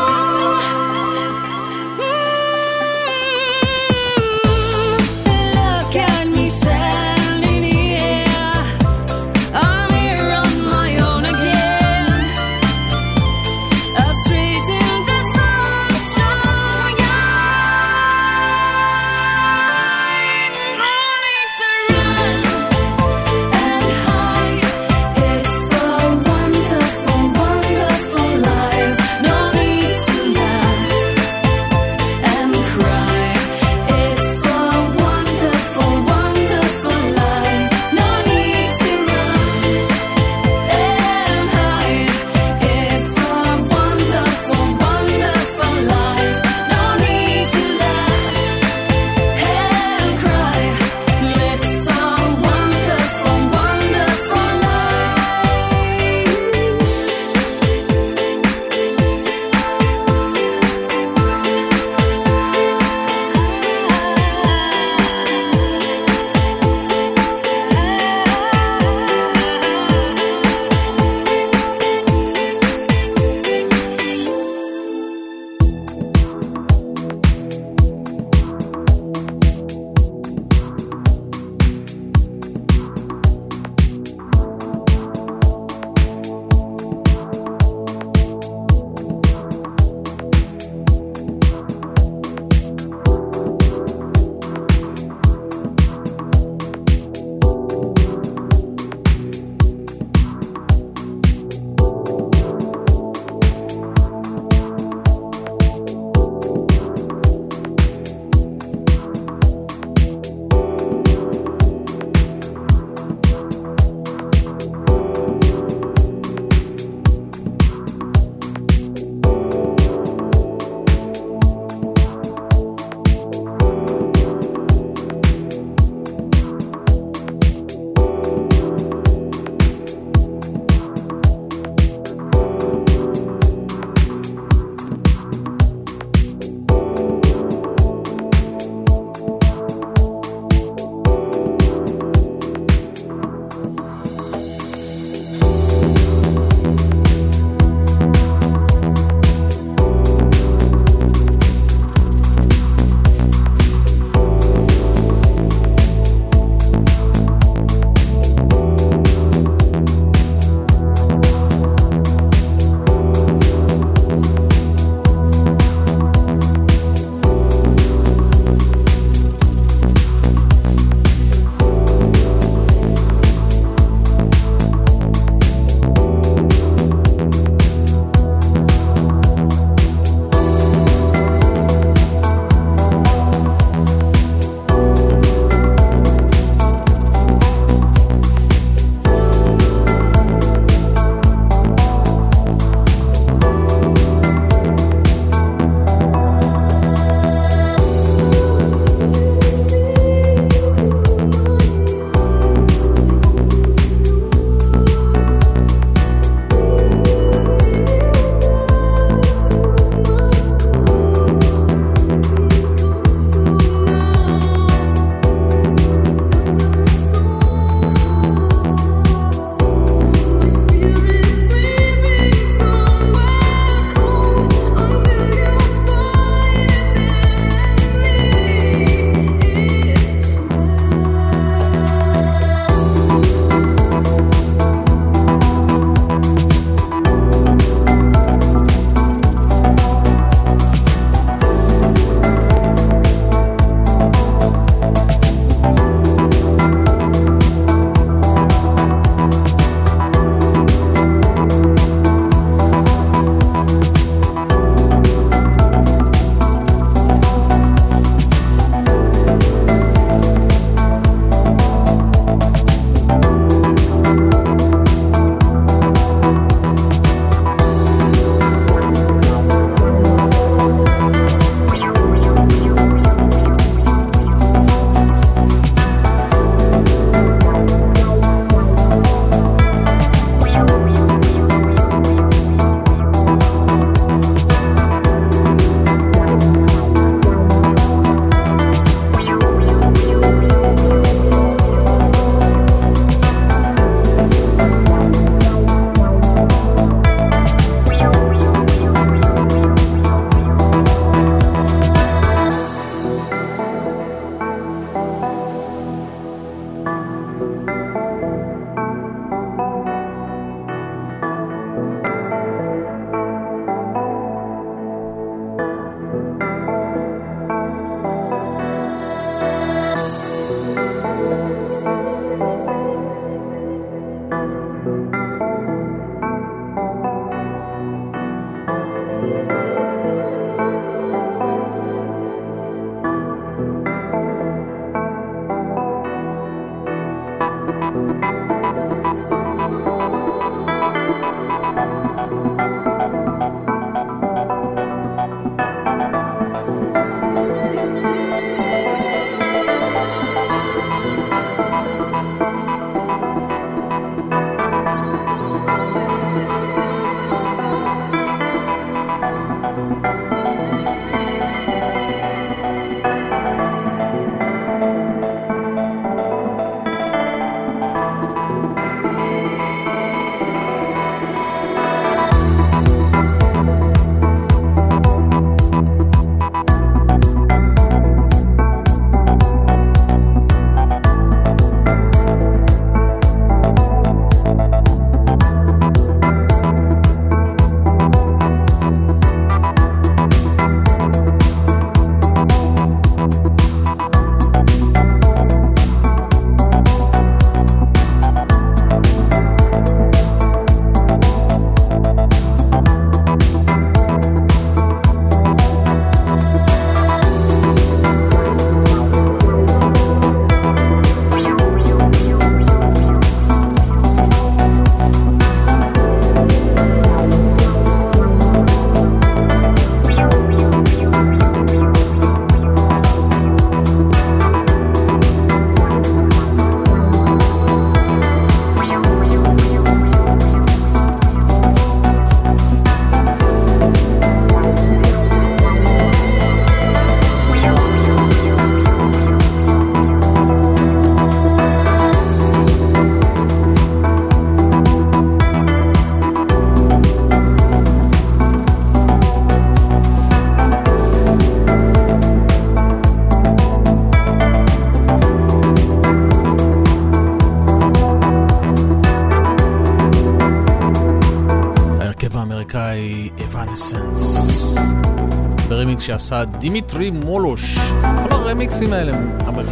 שעשה דימיטרי מולוש. כל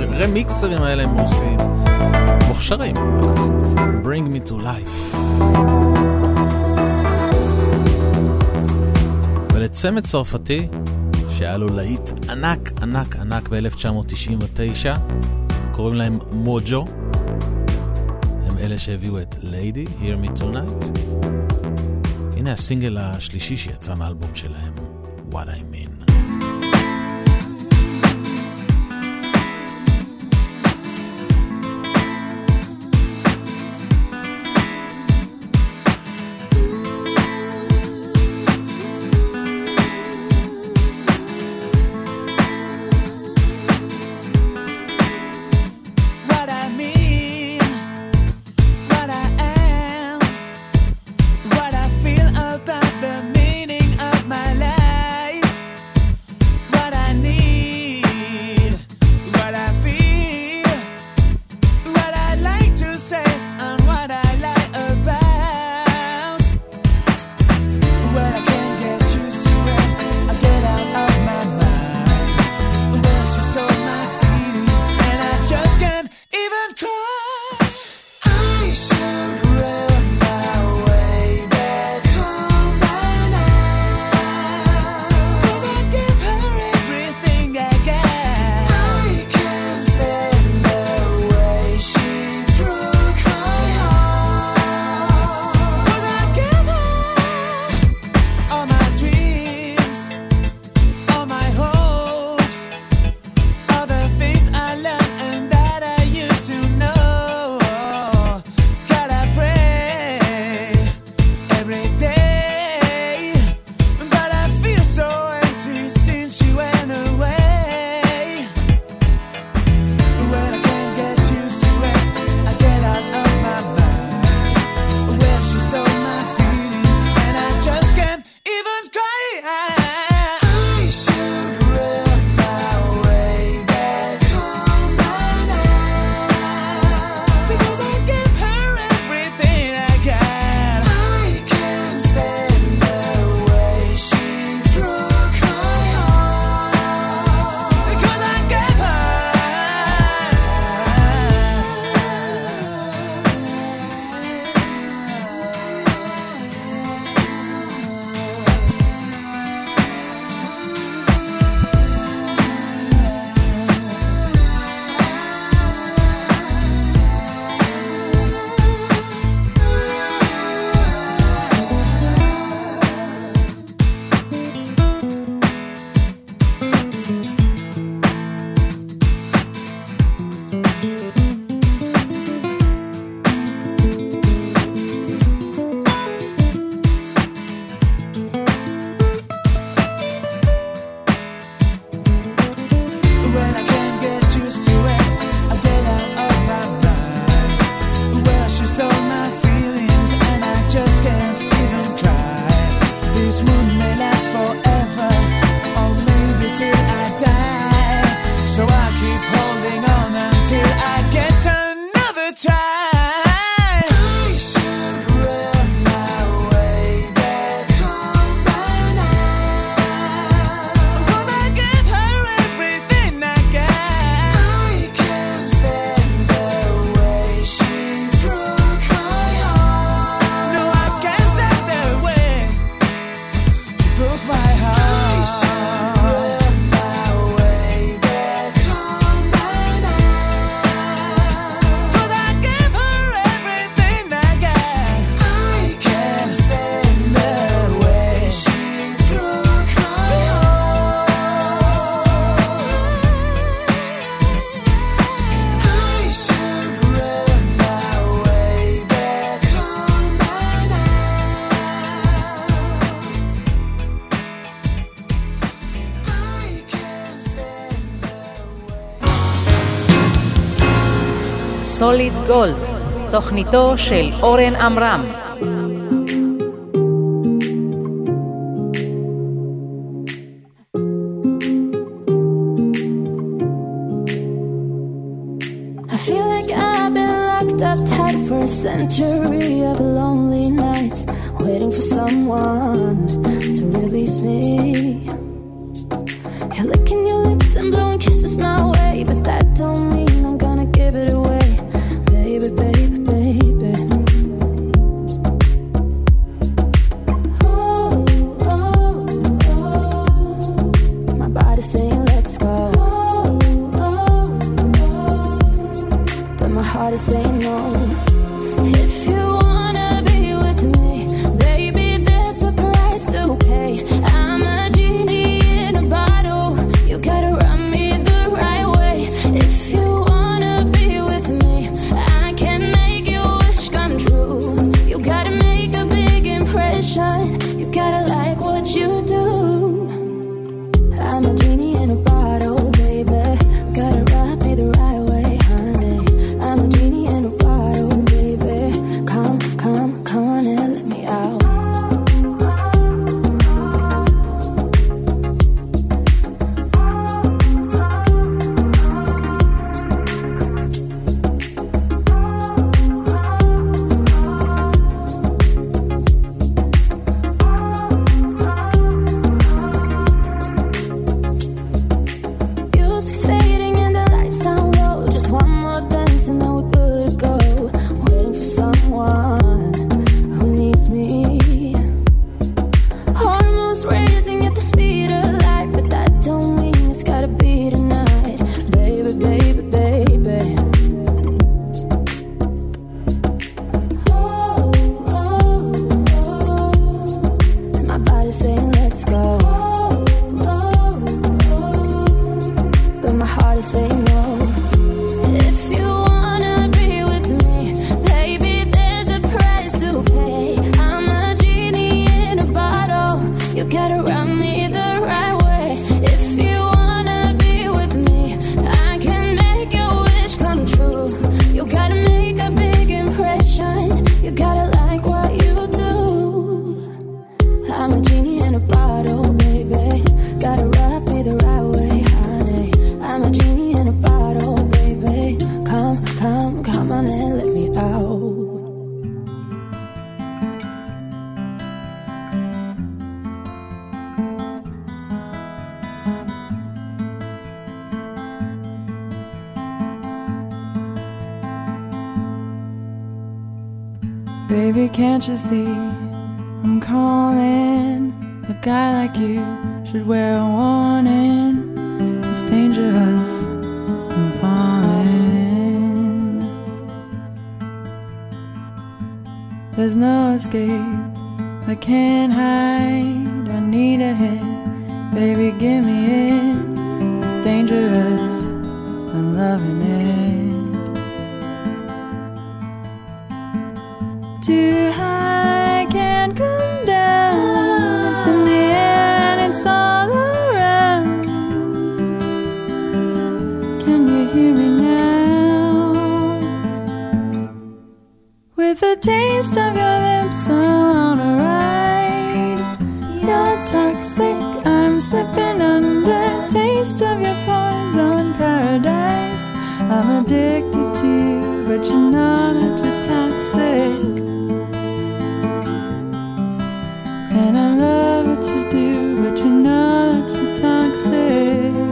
הרמיקסרים האלה, הם עושים מוכשרים. Bring me to life. ולצמד צרפתי שהיה לו להיט ענק ענק ענק ב-1999, קוראים להם מוג'ו. הם אלה שהביאו את Lady Hear Me Tonight. הנה הסינגל השלישי שיצא מהאלבום שלהם, What I Mean. סוליד גולד, תוכניתו של אורן עמרם. I feel like I've been locked up tight for a century of lonely nights, waiting for someone to release me. You're licking your lips and blowing kisses my way, but that don't mean I'm gonna give it away. Baby, baby, baby. Oh, oh, oh. My body's saying let's go. Oh, oh, oh. But my heart is saying no. If you wanna be with me, baby, there's a price to pay. I'm a genie in a bottle. You gotta run me the right way. If you wanna be with me, I can make your wish come true. You gotta make a big impression. You gotta like what you do. I'm a genie in a bottle, baby. Gotta run me the right way, honey. I'm a genie in a bottle, baby. Come, come, come on and let me out. Music's fading and the lights down low. Just one more dance and then we're good to go. I'm waiting for someone who needs me. Hormones racing at the speed of light, but that don't mean it's gotta be tonight. Baby, baby, baby. Oh, oh, oh. And my body's saying let's go. Say no. If you wanna be with me, baby, there's a price to pay. I'm a genie in a bottle. You gotta run me the right way. If you wanna be with me, I can make your wish come true. You gotta make a big impression. You gotta like what you do. I'm a genie in a bottle, baby. Gotta rub me the right way. I'm a genie in a bottle, baby. Come, come, come on and let me out. Baby, can't you see I'm calling? A guy like you should wear a warning. Dangerous and falling. There's no escape. I can't hide. I need a hit. Baby, give me it. It's dangerous. I'm loving it. Too high can't come down. It's in the air and it's all over. Hear me now. With the taste of your lips, I wanna ride. You're toxic, I'm slipping under. Taste of your poison paradise. I'm addicted to you, but you're not too toxic. And I love what you do, but you're not too toxic.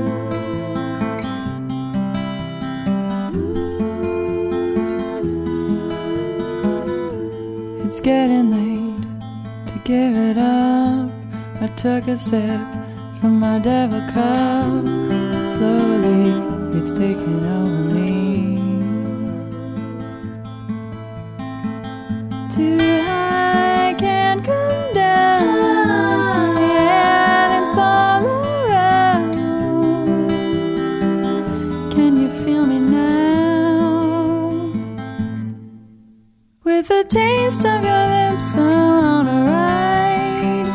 It's getting late to give it up. I took a sip from my devil cup. Slowly, it's taking over me. Too high, can't come down. It's in the air and it's all around. Can you feel me now? With a taste of your lips, I wanna ride.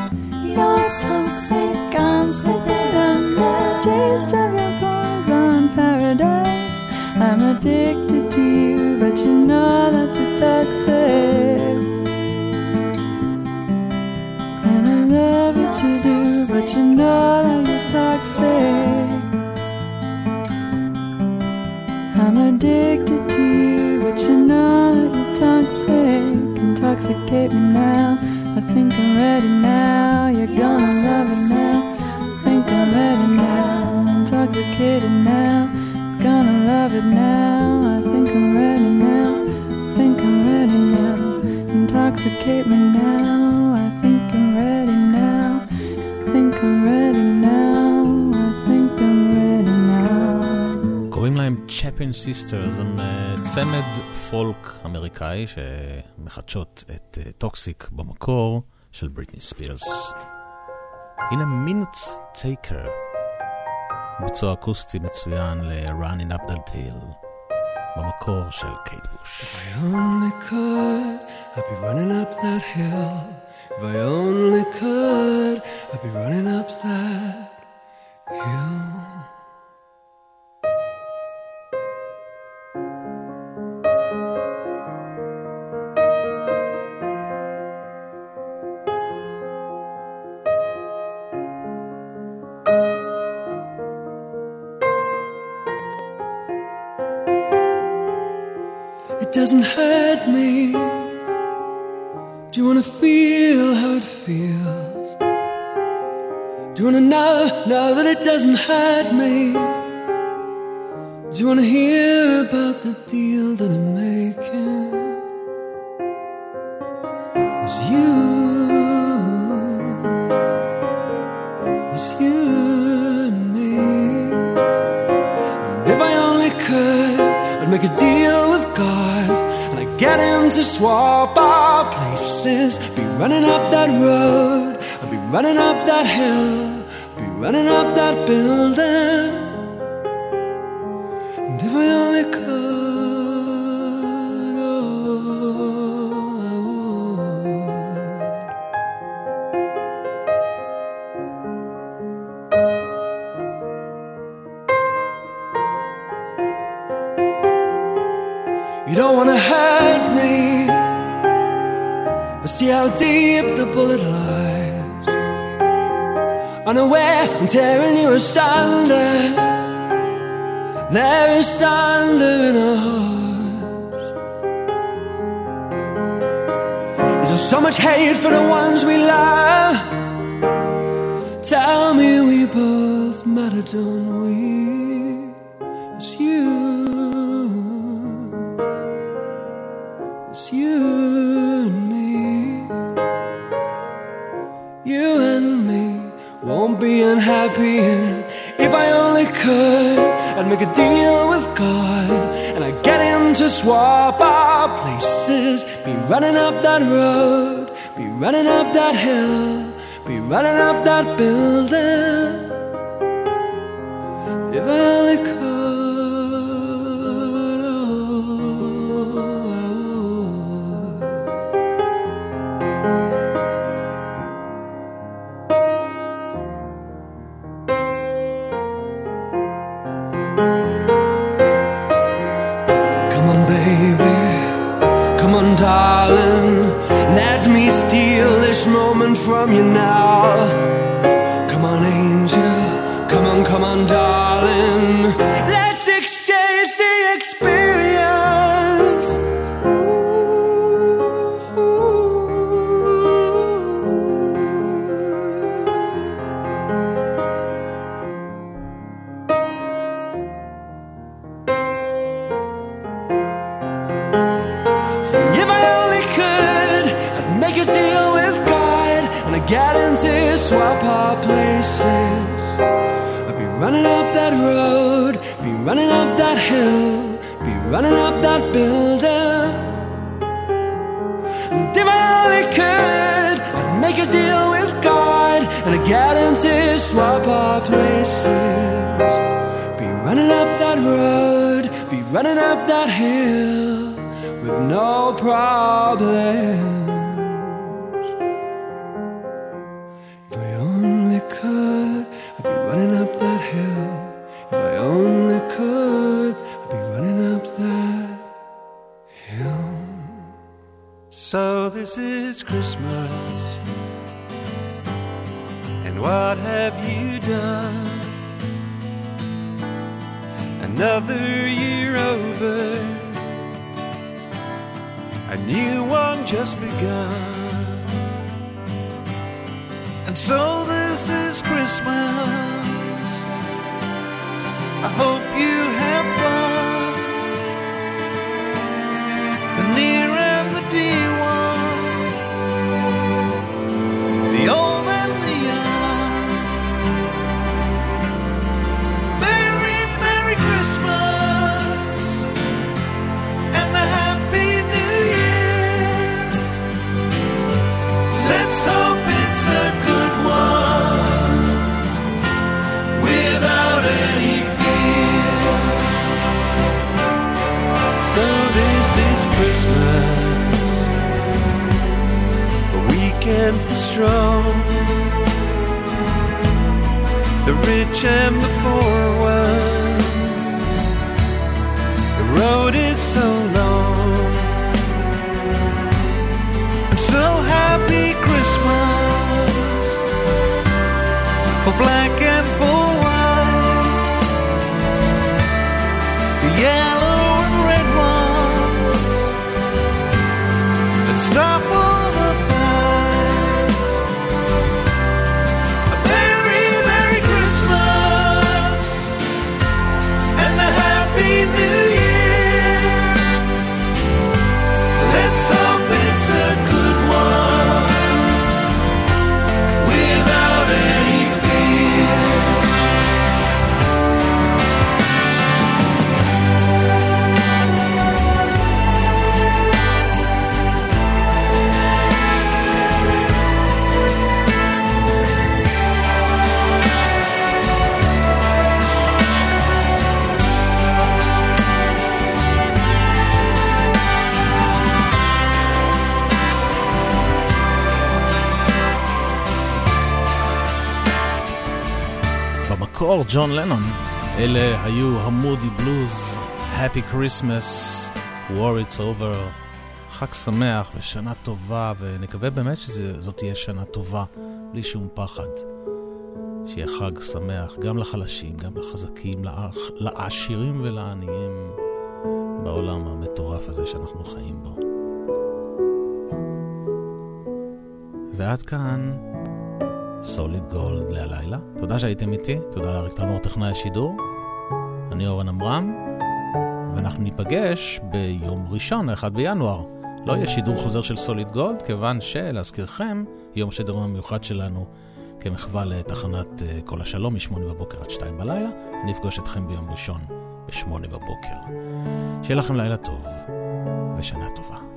You're so sick, I'm slipping under. Taste of your poison paradise. I'm addicted to you, but intoxicate me now. I think I'm ready now. You're gonna love it now. I think I'm ready now. Intoxicated now. Gonna love it now. I think I'm ready now. I think I'm ready now. Intoxicate me now. I think I'm ready now. I think I'm ready now. I think I'm ready now. קוראים להם צ'פין סיסטרס, הם צמד פולק אמריקאי שמחדשות את טוקסיק במקור של בריטני ספירס. In a minute taker, ביצוע אקוסטי מצוין ל-Running Up That Hill במקור של קייט בוש. If I only could, I'd be running up that hill. If I only could, I'd be running up that hill. Doesn't hurt me. Do you wanna feel how it feels? Do you wanna know that it doesn't hurt me? Do you wanna hear about the deal that I'm making? It's you. It's you and me. And if I only could, I'd make a deal with God. Get him to swap our places. Be running up that road. I'll be running up that hill. I'll be running up that building. And if I only could, oh, I would. You don't want to have. See how deep the bullet lies. Unaware, I'm tearing you asunder. There is thunder in our hearts. Is there so much hate for the ones we love? Tell me we both matter, don't we? It's you. It's you. Won't be unhappy. If I only could, I'd make a deal with God, and I'd get him to swap our places. Be running up that road. Be running up that hill. Be running up that building. If I only could. From you now. Come on, angel. Come on, come on, darling. Let's exchange the experience. Ooh. So if I only could, I'd make a deal with God. Get into swap our places. I'll be running up that road. Be running up that hill. Be running up that building. And if I only could, I'd make a deal with God, and I'd get into swap our places. Be running up that road. Be running up that hill with no problem. So this is Christmas, and what have you done? Another year over, I a new one just begun. And so this is Christmas. I hope you have fun. The near and the dear one, the old and the young. Merry, Merry Christmas and a Happy New Year. Let's hope it's a and the strong, the rich and the poor ones. The road is so long, and so happy Christmas for black and for white, the yellow and red ones. Let's stop. אור ג'ון לנון. אלה היו המודי בלוז, Happy Christmas, War It's Over. חג שמח ושנה טובה, ונקווה באמת שזאת תהיה שנה טובה, בלי שום פחד. שיהיה חג שמח גם לחלשים, גם לחזקים, לעשירים ולעניים בעולם המטורף הזה שאנחנו חיים בו. ועד כאן Solid Gold להלילה. תודה שהייתם איתי, תודה לאריק תלמור, טכנאי השידור. אני אורן אמרם, ואנחנו ניפגש ביום ראשון, 1 בינואר. לא יהיה שידור חוזר של Solid Gold, כיוון שלהזכירכם, יום שידור המיוחד שלנו כמחווה לתחנת כל השלום, מ-8 בבוקר עד 2 בלילה. נפגוש אתכם ביום ראשון, ב-8 בבוקר. שיהיה לכם לילה טוב, ושנה טובה.